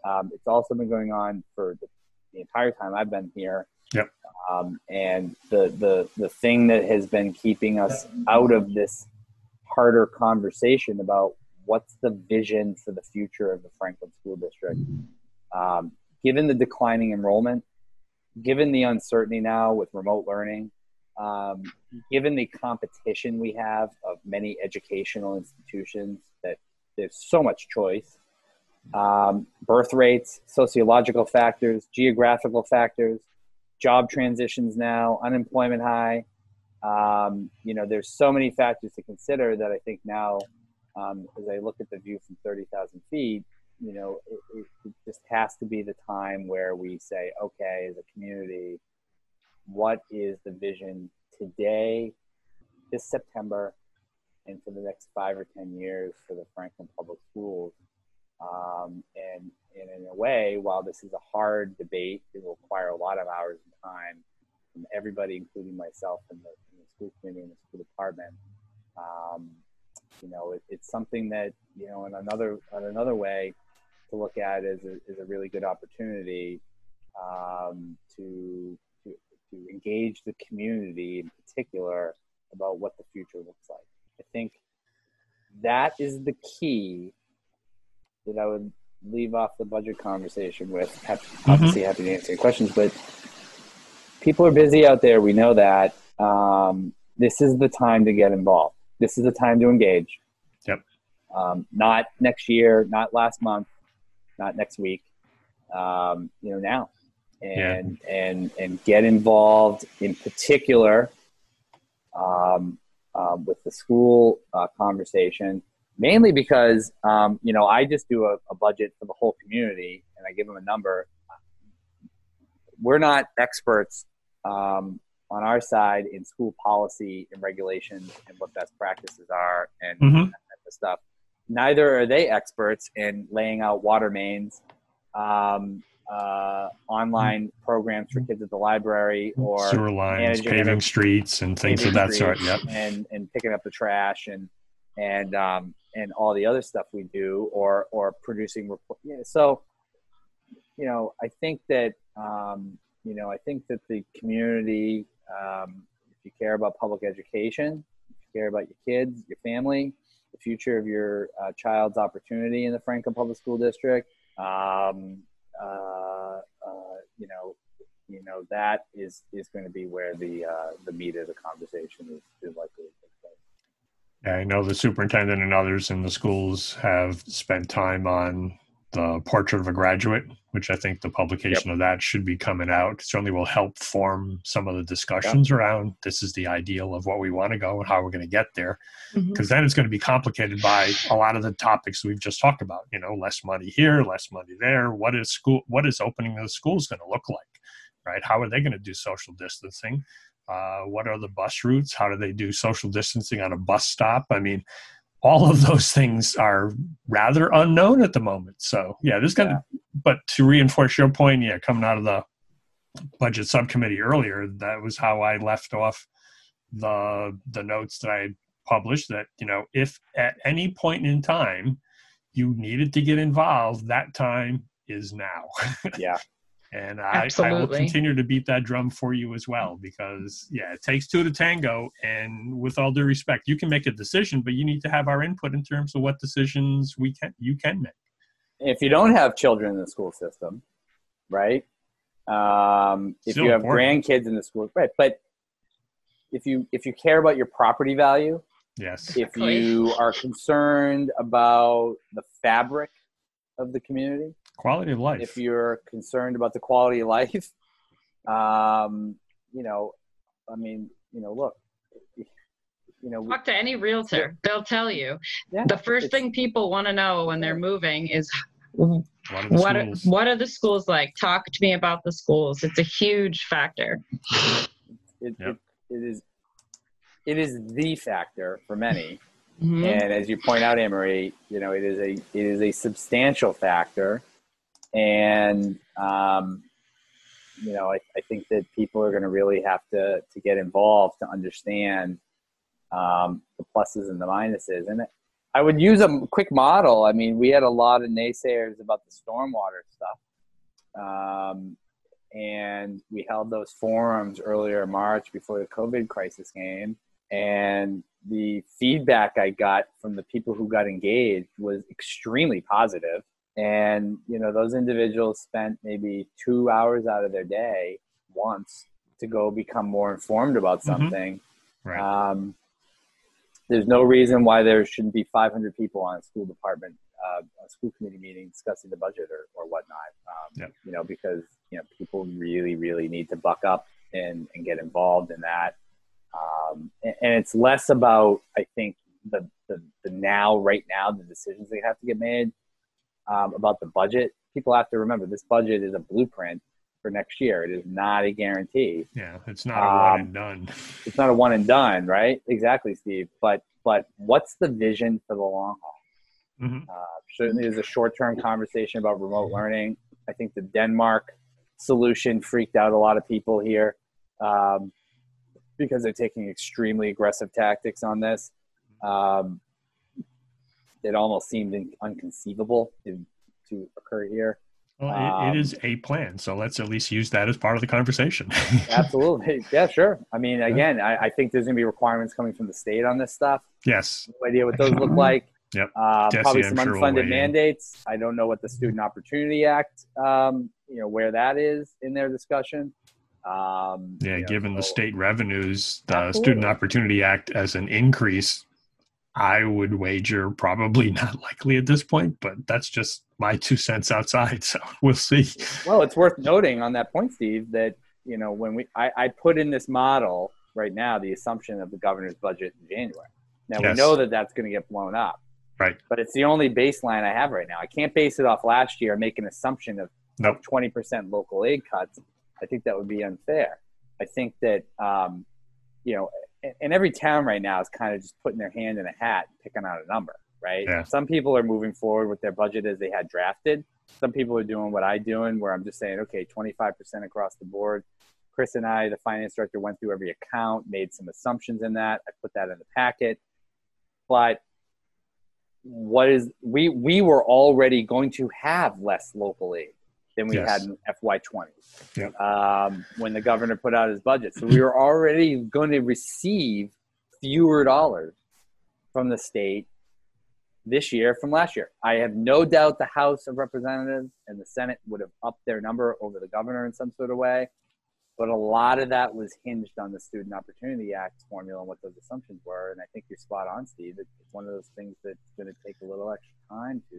Um, it's also been going on for the the entire time I've been here. Yep. Um, and the, the, the thing that has been keeping us out of this harder conversation about what's the vision for the future of the Franklin School District, um, given the declining enrollment, given the uncertainty now with remote learning, um, given the competition we have of many educational institutions that there's so much choice, Um, birth rates, sociological factors, geographical factors, job transitions now, unemployment high. Um, you know, there's so many factors to consider that I think now, um, as I look at the view from thirty thousand feet, you know, it, it just has to be the time where we say, okay, as a community, what is the vision today, this September, and for the next five or ten years for the Franklin Public Schools? Um, and, and in a way, while this is a hard debate, it will require a lot of hours and time from everybody, including myself and the, and the school committee and the school department. Um, you know, it, it's something that, you know, in another in another way to look at is a, is a really good opportunity um, to, to to engage the community in particular about what the future looks like. I think that is the key that I would leave off the budget conversation with. Mm-hmm. Obviously happy to answer your questions, but people are busy out there. We know that. Um, this is the time to get involved. This is the time to engage. Yep. Um, not next year, not last month, not next week, um, you know, now. And, yeah. and, and get involved in particular um, uh, with the school uh, conversation. Mainly because, um, you know, I just do a, a budget for the whole community and I give them a number. We're not experts um, on our side in school policy and regulations and what best practices are and mm-hmm. that type of stuff. Neither are they experts in laying out water mains, um, uh, online mm-hmm. programs for kids at the library or sewer lines, paving streets and things of that sort. Yep. And, and picking up the trash and, and, um, and all the other stuff we do or, or producing report. Yeah, so, you know, I think that, um, you know, I think that the community, um, if you care about public education, if you care about your kids, your family, the future of your uh, child's opportunity in the Franklin Public School District, um, uh, uh, you know, you know, that is, is going to be where the, uh, the meat of the conversation is, is likely to take place. I know the superintendent and others in the schools have spent time on the portrait of a graduate, which I think the publication yep. of that should be coming out. Certainly will help form some of the discussions yep. around this is the ideal of what we want to go and how we're going to get there. Because mm-hmm. then it's going to be complicated by a lot of the topics we've just talked about, you know, less money here, less money there. What is school? What is opening the schools going to look like, right? How are they going to do social distancing? Uh, what are the bus routes? How do they do social distancing on a bus stop? I mean, all of those things are rather unknown at the moment. So, yeah, this is going to, yeah. but to reinforce your point, yeah, coming out of the budget subcommittee earlier, that was how I left off the the notes that I published that, you know, if at any point in time you needed to get involved, that time is now. Yeah. And I, I will continue to beat that drum for you as well because, yeah, it takes two to tango. And with all due respect, you can make a decision, but you need to have our input in terms of what decisions we can you can make. If you don't have children in the school system, right? Um, if Still you have important. grandkids in the school, right? But if you if you care about your property value, yes. if you are concerned about the fabric of the community, Quality of life. If you're concerned about the quality of life, um, you know, I mean, you know, look, you know, talk to any realtor. They'll tell you. Yeah, the first thing people want to know when they're moving is what are, what, are, what are the schools like? Talk to me about the schools. It's a huge factor. It, yep. it, it is. It is the factor for many. Mm-hmm. And as you point out, Anne-Marie, you know, it is a, it is a substantial factor. And, um, you know, I, I think that people are going to really have to, to get involved to understand um, the pluses and the minuses. And I would use a quick model. I mean, we had a lot of naysayers about the stormwater stuff. Um, and we held those forums earlier in March before the COVID crisis came. And the feedback I got from the people who got engaged was extremely positive. And, you know, those individuals spent maybe two hours out of their day once to go become more informed about something. Mm-hmm. Right. Um, there's no reason why there shouldn't be five hundred people on a school department, uh, a school committee meeting discussing the budget or, or whatnot, um, yep. you know, because, you know, people really, really need to buck up and, and get involved in that. Um, and, and it's less about, I think, the, the, the now, right now, the decisions that have to get made um, about the budget. People have to remember this budget is a blueprint for next year. It is not a guarantee. Yeah, it's not a um, one and done. It's not a one and done, right? Exactly, Steve. But but what's the vision for the long haul? Mm-hmm. Uh, certainly there's a short-term conversation about remote learning. I think the Denmark solution freaked out a lot of people here. Um, because they're taking extremely aggressive tactics on this. Um, it almost seemed in, unconceivable to, to occur here. Well, um, it, it is a plan, so let's at least use that as part of the conversation. Absolutely. Yeah, sure. I mean, again, I, I think there's going to be requirements coming from the state on this stuff. Yes. No idea what those look like. Yep. Uh, Jesse, probably some sure unfunded mandates. In. I don't know what the Student Opportunity Act, um, you know, where that is in their discussion. Um, yeah, you know, given the state revenues, the absolutely. Student Opportunity Act as an increase, I would wager probably not likely at this point, but that's just my two cents outside, so we'll see. Well, it's worth noting on that point, Steve, that, you know, when we I, I put in this model right now, the assumption of the governor's budget in January. Now, yes. we know that that's going to get blown up. Right. But it's the only baseline I have right now. I can't base it off last year and make an assumption of nope. twenty percent local aid cuts. I think that would be unfair. I think that, um, you know, and, and every town right now is kind of just putting their hand in a hat and picking out a number, right? Yeah. Some people are moving forward with their budget as they had drafted. Some people are doing what I'm doing where I'm just saying, okay, twenty-five percent across the board. Chris and I, the finance director, went through every account, made some assumptions in that. I put that in the packet. But what is we we were already going to have less local aid than we yes. had in F Y twenty yep. um, when the governor put out his budget. So we were already going to receive fewer dollars from the state this year from last year. I have no doubt the House of Representatives and the Senate would have upped their number over the governor in some sort of way. But a lot of that was hinged on the Student Opportunity Act formula and what those assumptions were. And I think you're spot on, Steve. It's one of those things that's going to take a little extra time to,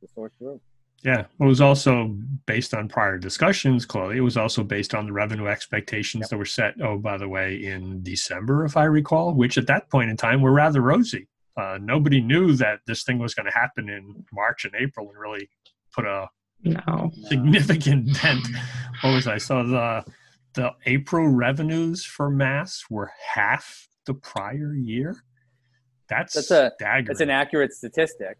to sort through. Yeah, it was also based on prior discussions, Chloe. It was also based on the revenue expectations yep. that were set, oh, by the way, in December, if I recall, which at that point in time were rather rosy. Uh, nobody knew that this thing was going to happen in March and April and really put a no. significant no. dent. What was I? So the, the April revenues for Mass were half the prior year. That's, that's a, staggering. That's an accurate statistic.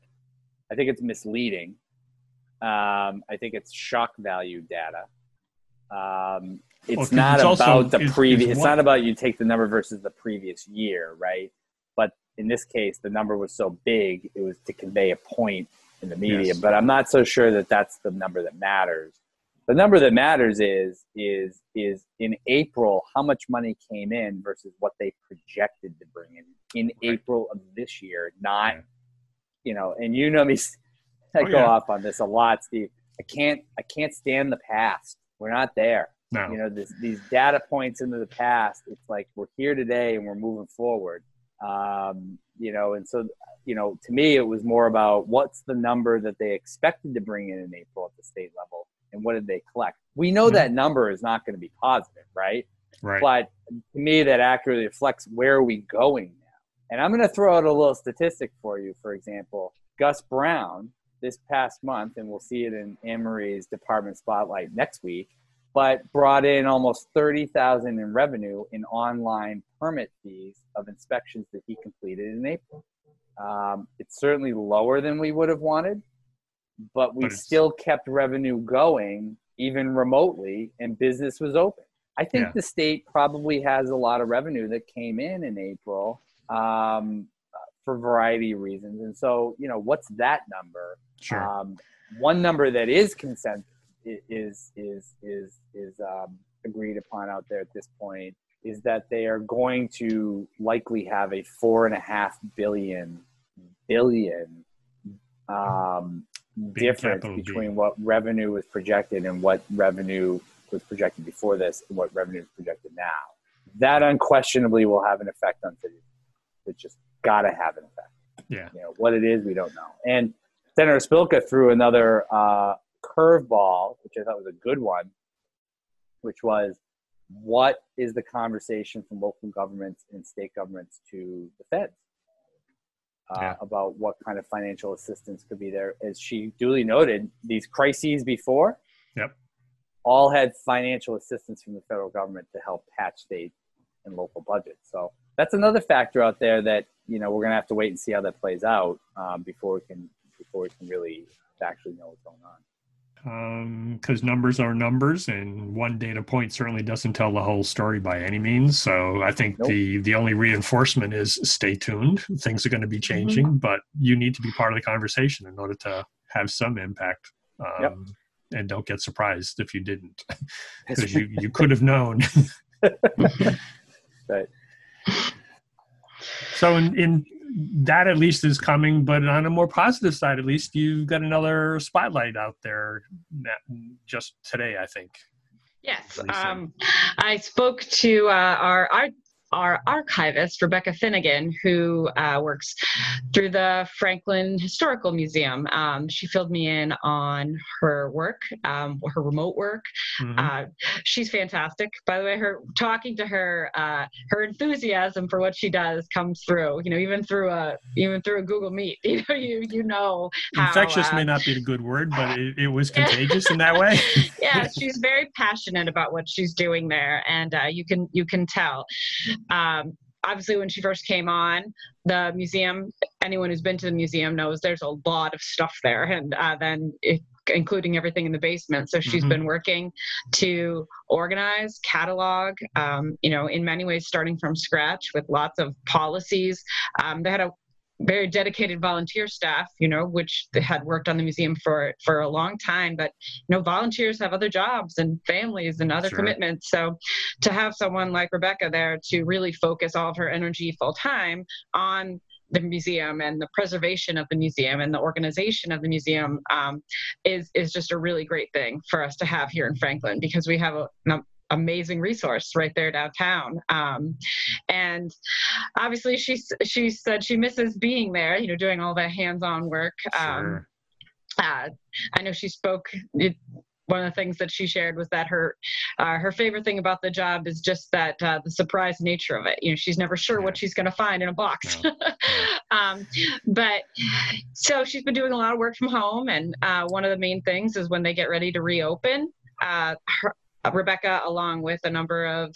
I think it's misleading. Um, I think it's shock value data. Um, it's well, not it's about also, the previous, it's, it's not about you take the number versus the previous year, right? But in this case, the number was so big, it was to convey a point in the media, yes. but I'm not so sure that that's the number that matters. The number that matters is, is, is in April, how much money came in versus what they projected to bring in, in right. April of this year, not, yeah. you know, and you know me, I oh, go yeah. off on this a lot, Steve. I can't. I can't stand the past. We're not there. No. You know, this, these data points into the past. It's like we're here today and we're moving forward. Um, you know, and so, you know, to me, it was more about what's the number that they expected to bring in in April at the state level, and what did they collect? We know mm-hmm. that number is not going to be positive, right? Right. But to me, that accurately reflects where are we going now. And I'm going to throw out a little statistic for you. For example, Gus Brown this past month, and we'll see it in Anne-Marie's department spotlight next week, but brought in almost thirty thousand dollars in revenue in online permit fees of inspections that he completed in April. Um, it's certainly lower than we would have wanted, but we but still kept revenue going even remotely, and business was open. I think yeah. the state probably has a lot of revenue that came in in April um, for a variety of reasons. And so, you know, what's that number? Sure. Um, one number that is consent is is is is um, agreed upon out there at this point is that they are going to likely have a four and a half billion billion um, difference between B. what revenue was projected and what revenue was projected before this and what revenue is projected now. That unquestionably will have an effect on cities. It just got to have an effect. Yeah. You know, what it is, we don't know. And Senator Spilka threw another uh, curveball, which I thought was a good one, which was, what is the conversation from local governments and state governments to the feds uh, yeah. about what kind of financial assistance could be there? As she duly noted, these crises before yep. all had financial assistance from the federal government to help patch state and local budgets. So that's another factor out there that, you know, we're going to have to wait and see how that plays out um, before we can before we can really actually know what's going on. Because um, numbers are numbers, and one data point certainly doesn't tell the whole story by any means. So I think nope. the the only reinforcement is stay tuned. Things are going to be changing, mm-hmm. but you need to be part of the conversation in order to have some impact. Um, yep. And don't get surprised if you didn't, because you, you could have known. Right. So in, in that at least is coming, but on a more positive side, at least you've got another spotlight out there just today, I think. Yes. Um, I spoke to uh, our, our our archivist, Rebecca Finnegan, who uh, works through the Franklin Historical Museum. Um, she filled me in on her work, um, her remote work. Mm-hmm. Uh, she's fantastic. By the way, her talking to her, uh, her enthusiasm for what she does comes through, you know, even through a, even through a Google Meet, you know, you, you know, how, infectious uh, may not be a good word, but it, it was contagious in that way. Yeah. She's very passionate about what she's doing there. And uh, you can, you can tell. Um, obviously when she first came on the museum, anyone who's been to the museum knows there's a lot of stuff there. And, uh, then it, including everything in the basement. So she's mm-hmm. been working to organize, catalog, um, you know, in many ways, starting from scratch with lots of policies. Um, they had a very dedicated volunteer staff, you know, which had worked on the museum for, for a long time, but you know, volunteers have other jobs and families and other sure. commitments. So to have someone like Rebecca there to really focus all of her energy full time on the museum and the preservation of the museum and the organization of the museum um, is, is just a really great thing for us to have here in Franklin, because we have a, an amazing resource right there downtown. Um, and obviously she, she said she misses being there, you know, doing all that hands-on work. Sure. Um, uh, I know she spoke, it, one of the things that she shared was that her, uh, her favorite thing about the job is just that, uh, the surprise nature of it. You know, she's never sure yeah. what she's going to find in a box. Yeah. um, but so she's been doing a lot of work from home. And, uh, one of the main things is when they get ready to reopen, uh, her, Rebecca, along with a number of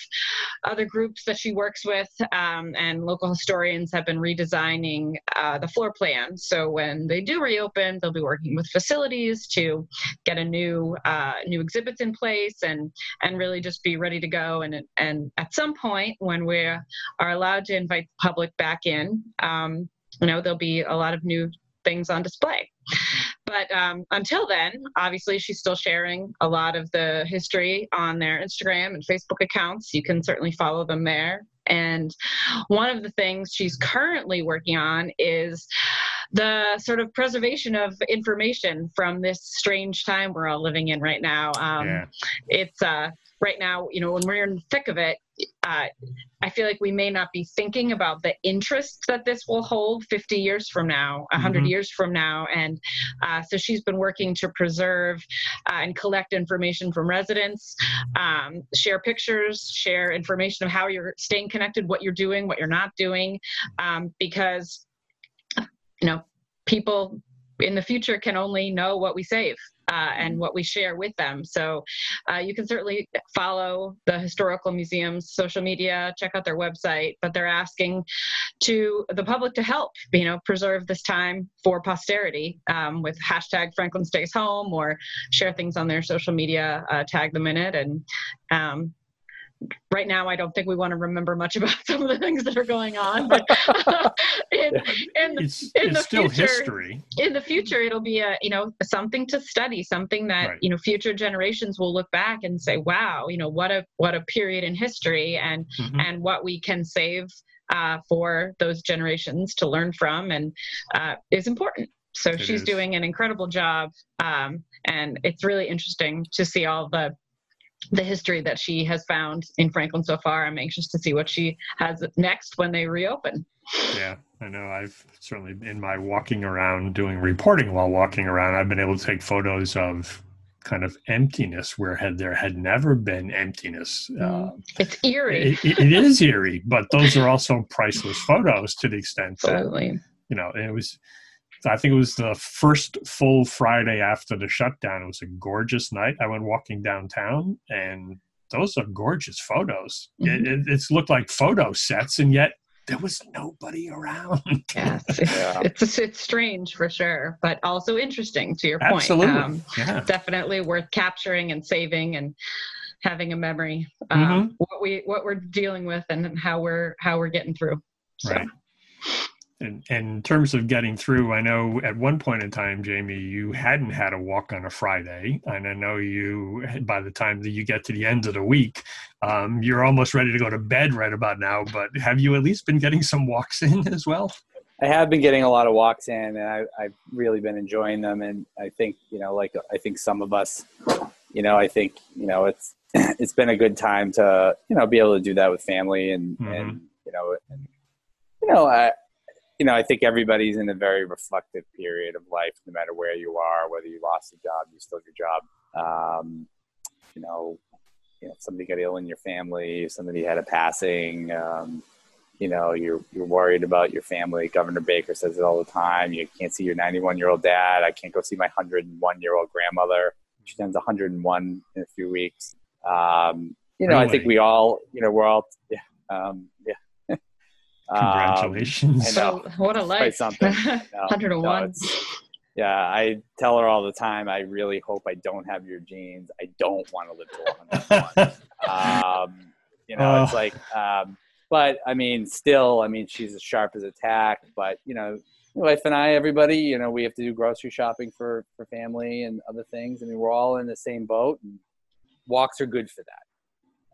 other groups that she works with, um, and local historians, have been redesigning uh, the floor plan. So when they do reopen, they'll be working with facilities to get a new uh, new exhibits in place and and really just be ready to go. And and at some point when we are allowed to invite the public back in, um, you know, there'll be a lot of new things on display. But um, until then, obviously, she's still sharing a lot of the history on their Instagram and Facebook accounts. You can certainly follow them there. And one of the things she's currently working on is the sort of preservation of information from this strange time we're all living in right now. Um, yeah. It's uh, right now, you know, when we're in the thick of it, uh, I feel like we may not be thinking about the interest that this will hold fifty years from now, one hundred mm-hmm. years from now. And uh, so she's been working to preserve uh, and collect information from residents, um, share pictures, share information of how you're staying connected, what you're doing, what you're not doing, um, because, you know, people in the future can only know what we save. Uh, and what we share with them. So uh, you can certainly follow the historical museum's social media, check out their website, but they're asking to the public to help, you know, preserve this time for posterity um, with hashtag Franklin Stays Home, or share things on their social media, uh, tag them in it. And um, right now, I don't think we want to remember much about some of the things that are going on, but in, in, it's, in it's the still future, history. In the future, it'll be a, you know, something to study, something that, right. you know, future generations will look back and say, wow, you know, what a, what a period in history, and, mm-hmm. and what we can save uh, for those generations to learn from, and uh, is important. So it she's is. doing an incredible job. Um, and it's really interesting to see all the, the history that she has found in Franklin so far. I'm anxious to see what she has next when they reopen. Yeah, I know. I've certainly, in my walking around, doing reporting while walking around, I've been able to take photos of kind of emptiness where had there had never been emptiness. Uh, it's eerie. It, it is eerie, but those are also priceless photos to the extent that, Absolutely. you know, it was... I think it was the first full Friday after the shutdown. It was a gorgeous night. I went walking downtown, and those are gorgeous photos. Mm-hmm. It, it, it's looked like photo sets, and yet there was nobody around. Yes, it's, yeah. it's, it's strange for sure, but also interesting to your Absolutely. point. Um, yeah. Definitely worth capturing and saving and having a memory um, mm-hmm. what we what we're dealing with and how we're how we're getting through. So. Right. And, and in terms of getting through, I know at one point in time, Jamie, you hadn't had a walk on a Friday. And I know you, by the time that you get to the end of the week, um, you're almost ready to go to bed right about now. But have you at least been getting some walks in as well? I have been getting a lot of walks in, and I, I've really been enjoying them. And I think, you know, like I think some of us, you know, I think, you know, it's it's been a good time to, you know, be able to do that with family and, mm-hmm. and you know, and, you know, I, You know, I think everybody's in a very reflective period of life, no matter where you are, whether you lost a job, you still have your job. Um, you know, you know, somebody got ill in your family, somebody had a passing, um, you know, you're you're worried about your family. Governor Baker says it all the time. You can't see your ninety-one-year-old dad. I can't go see my one hundred one-year-old grandmother. She turns one hundred one in a few weeks. Um, you know, really? I think we all, you know, we're all, yeah, um, yeah. Congratulations! Um, so, what a life! No, one hundred one. No, yeah, I tell her all the time. I really hope I don't have your genes. I don't want to live to one hundred one. um, you know, oh. it's like, um, but I mean, still, I mean, she's as sharp as a tack. But you know, my wife and I, everybody, you know, we have to do grocery shopping for for family and other things. I mean, we're all in the same boat, and walks are good for that.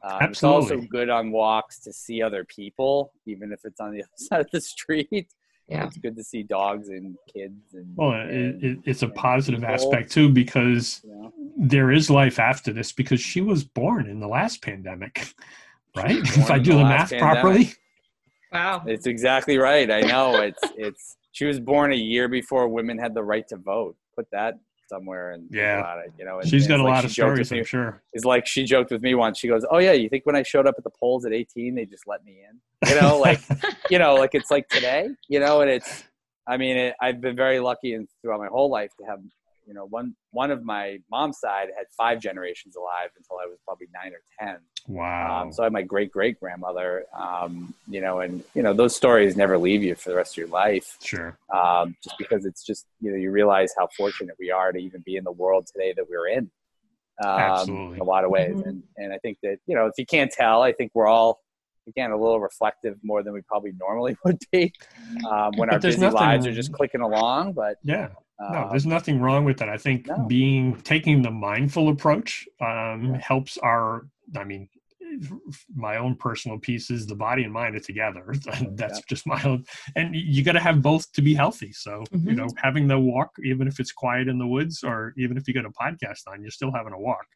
Um, it's also good on walks to see other people, even if it's on the other side of the street. Yeah. It's good to see dogs and kids. And, well, and, it, it's a positive people. aspect, too, because yeah. there is life after this, because she was born in the last pandemic, right? If I do the, the math pandemic. properly. Wow. It's exactly right. I know. it's it's. She was born a year before women had the right to vote. Put that somewhere and yeah about it, you know and, she's and got a like lot of stories me, I'm sure. It's like she joked with me once. She goes, oh yeah, you think when I showed up at the polls at eighteen they just let me in, you know, like you know like it's like today, you know and it's I mean it, I've been very lucky and throughout my whole life to have you know one one of my mom's side had five generations alive until I was probably nine or ten. Wow. Um, so I had my great great grandmother, um you know and you know those stories never leave you for the rest of your life. Sure. Um just because it's just you know you realize how fortunate we are to even be in the world today that we're in, um, Absolutely. in a lot of ways. Mm-hmm. and and I think that you know if you can't tell, I think we're all again a little reflective more than we probably normally would be, um when but our busy nothing... lives are just clicking along. But yeah No, there's nothing wrong with that. I think no. being taking the mindful approach um, yeah. helps our, I mean, my own personal pieces, the body and mind are together. That's yeah. just my own. And you got to have both to be healthy. So, mm-hmm. you know, having the walk, even if it's quiet in the woods, or even if you got a podcast on, you're still having a walk.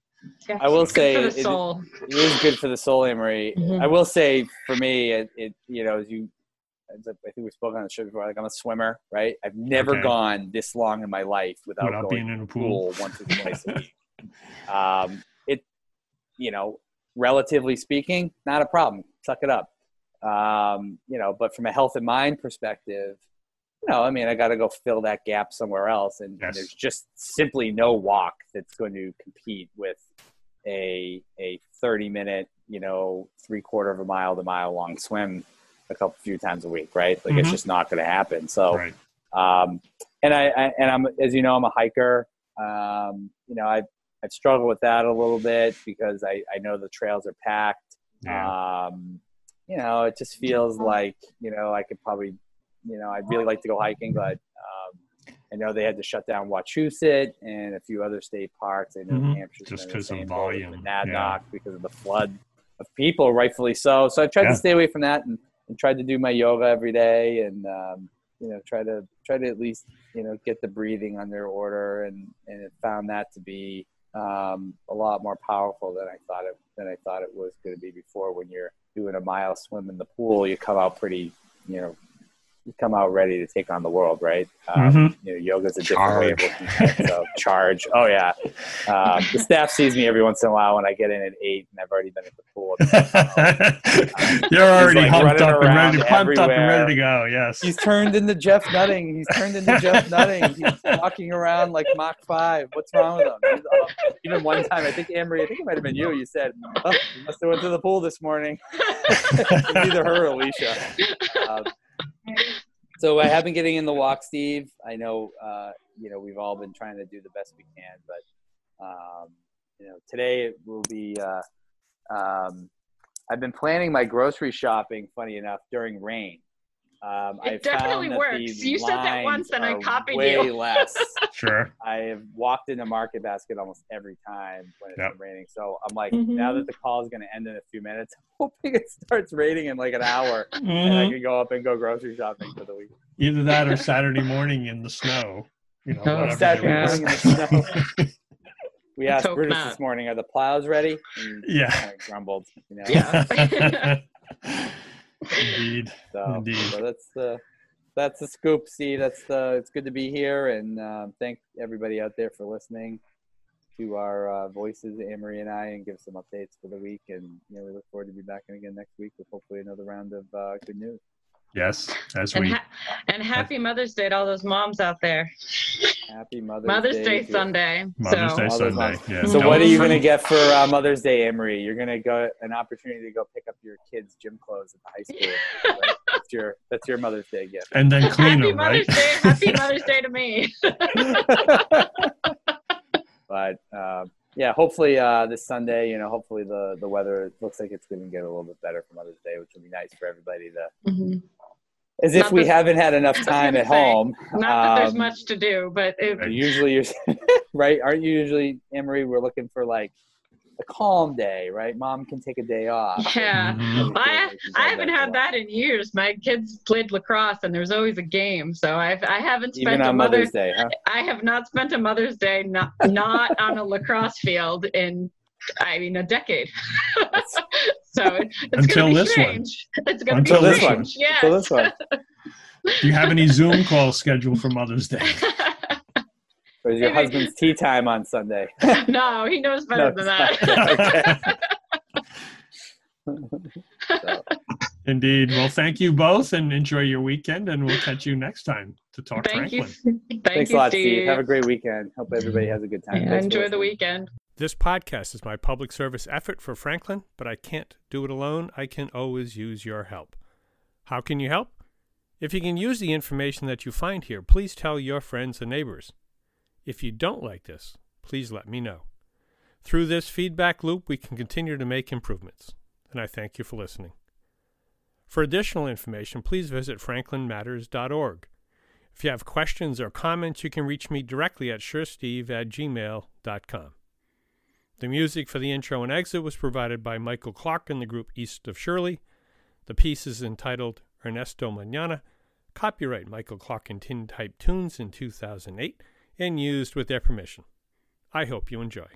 Yeah. I will say it, it is good for the soul, Anne-Marie. Mm-hmm. I will say for me, it, it you know, as you, I think we spoke on the show before, like I'm a swimmer, right? I've never okay. gone this long in my life without, without going being in a pool, pool once or twice a week. Um, it, you know, relatively speaking, not a problem. Suck it up. Um, you know, but from a health and mind perspective, you know, I mean, I got to go fill that gap somewhere else. And, yes. and there's just simply no walk that's going to compete with a a thirty minute, you know, three quarter of a mile to mile long swim a couple few times a week, right? Like mm-hmm. it's just not going to happen. So, right. um, and I, I, and I'm, as you know, I'm a hiker. Um, you know, I've, I've struggled with that a little bit because I, I know the trails are packed. Yeah. Um, you know, it just feels like, you know, I could probably, you know, I'd really like to go hiking, but um, I know they had to shut down Wachusett and a few other state parks. I know mm-hmm. New Hampshire's just because of volume, and Monadnock yeah. because of the flood of people, rightfully so. So I've tried yeah. to stay away from that and, and tried to do my yoga every day and, um, you know, try to try to at least, you know, get the breathing under order. And, and it found that to be um, a lot more powerful than I thought it, than I thought it was going to be before. When you're doing a mile swim in the pool, you come out pretty, you know, you come out ready to take on the world, right? Um, mm-hmm. You know, yoga's a different way of looking at it, so charge. Oh, yeah. Um, the staff sees me every once in a while when I get in at eight, and I've already been at the pool. Um, You're already like humped, up and, ready, humped up and ready to go, yes. He's turned into Jeff Nutting. He's turned into Jeff Nutting. He's walking around like Mach five. What's wrong with him? He's, oh, even one time, I think, Anne-Marie, I think it might have been you, you said, oh, you must have went to the pool this morning. Either her or Alicia. Um, So I have been getting in the walk, Steve. I know, uh, you know, we've all been trying to do the best we can, but, um, you know, today it will be, uh, um, I've been planning my grocery shopping, funny enough, during rain. Um, it I've definitely found works. You said that once and I copied way you. Way less. Sure. I have walked in a market basket almost every time when it's yep. been raining. So I'm like, mm-hmm. now that the call is going to end in a few minutes, I'm hoping it starts raining in like an hour mm-hmm. and I can go up and go grocery shopping for the week. Either that or Saturday morning in the snow. You know, oh, Saturday morning in the snow. We asked Brutus not. this morning, are the plows ready? And yeah. Kind of grumbled. You know? Yeah. Indeed. So, Indeed. So that's the that's the scoop, Steve. That's the it's good to be here, and um, thank everybody out there for listening to our uh, voices, Anne-Marie and I, and give some updates for the week. And you know, we look forward to be back in again next week with hopefully another round of uh, good news. Yes, as we and, ha- and happy Mother's Day to all those moms out there. Happy Mother's, Mother's Day, Day Sunday. Mother's so. Day Sunday. Yeah. So what are you going to get for uh, Mother's Day, Anne-Marie? You're going to go an opportunity to go pick up your kids' gym clothes at the high school. Right? That's your that's your Mother's Day gift. And then clean happy them, Mother's right? Day, happy Mother's Day to me. But um, yeah, hopefully uh, this Sunday, you know, hopefully the the weather looks like it's going to get a little bit better for Mother's Day, which will be nice for everybody to. Mm-hmm. As if not we this, haven't had enough time at say, home. Not that um, there's much to do, but it, usually you're right. Aren't you usually, Anne-Marie? We're looking for like a calm day, right? Mom can take a day off. Yeah, mm-hmm. well, I, I haven't had that in years. My kids played lacrosse, and there's always a game, so I've I haven't spent Even on a Mother's, Mother's Day. Huh? I have not spent a Mother's Day not not on a lacrosse field in I mean a decade. So it's Until gonna be strange. One. It's gonna Until be this strange. One. Yes. Until this one. Do you have any Zoom calls scheduled for Mother's Day? Or is your Maybe. husband's tea time on Sunday? No, he knows better no, than that. Okay. So. Indeed. Well, thank you both, and enjoy your weekend. And we'll catch you next time to talk thank Franklin. You. Thank Thanks you, a lot, Steve. Steve. Have a great weekend. Hope everybody has a good time. Yeah, enjoy the time. weekend. This podcast is my public service effort for Franklin, but I can't do it alone. I can always use your help. How can you help? If you can use the information that you find here, please tell your friends and neighbors. If you don't like this, please let me know. Through this feedback loop, we can continue to make improvements, and I thank you for listening. For additional information, please visit franklin matters dot org. If you have questions or comments, you can reach me directly at suresteve at gmail dot com. The music for the intro and exit was provided by Michael Clark and the group East of Shirley. The piece is entitled Ernesto Mañana, copyright Michael Clark and Tin Type Tunes in two thousand eight, and used with their permission. I hope you enjoy.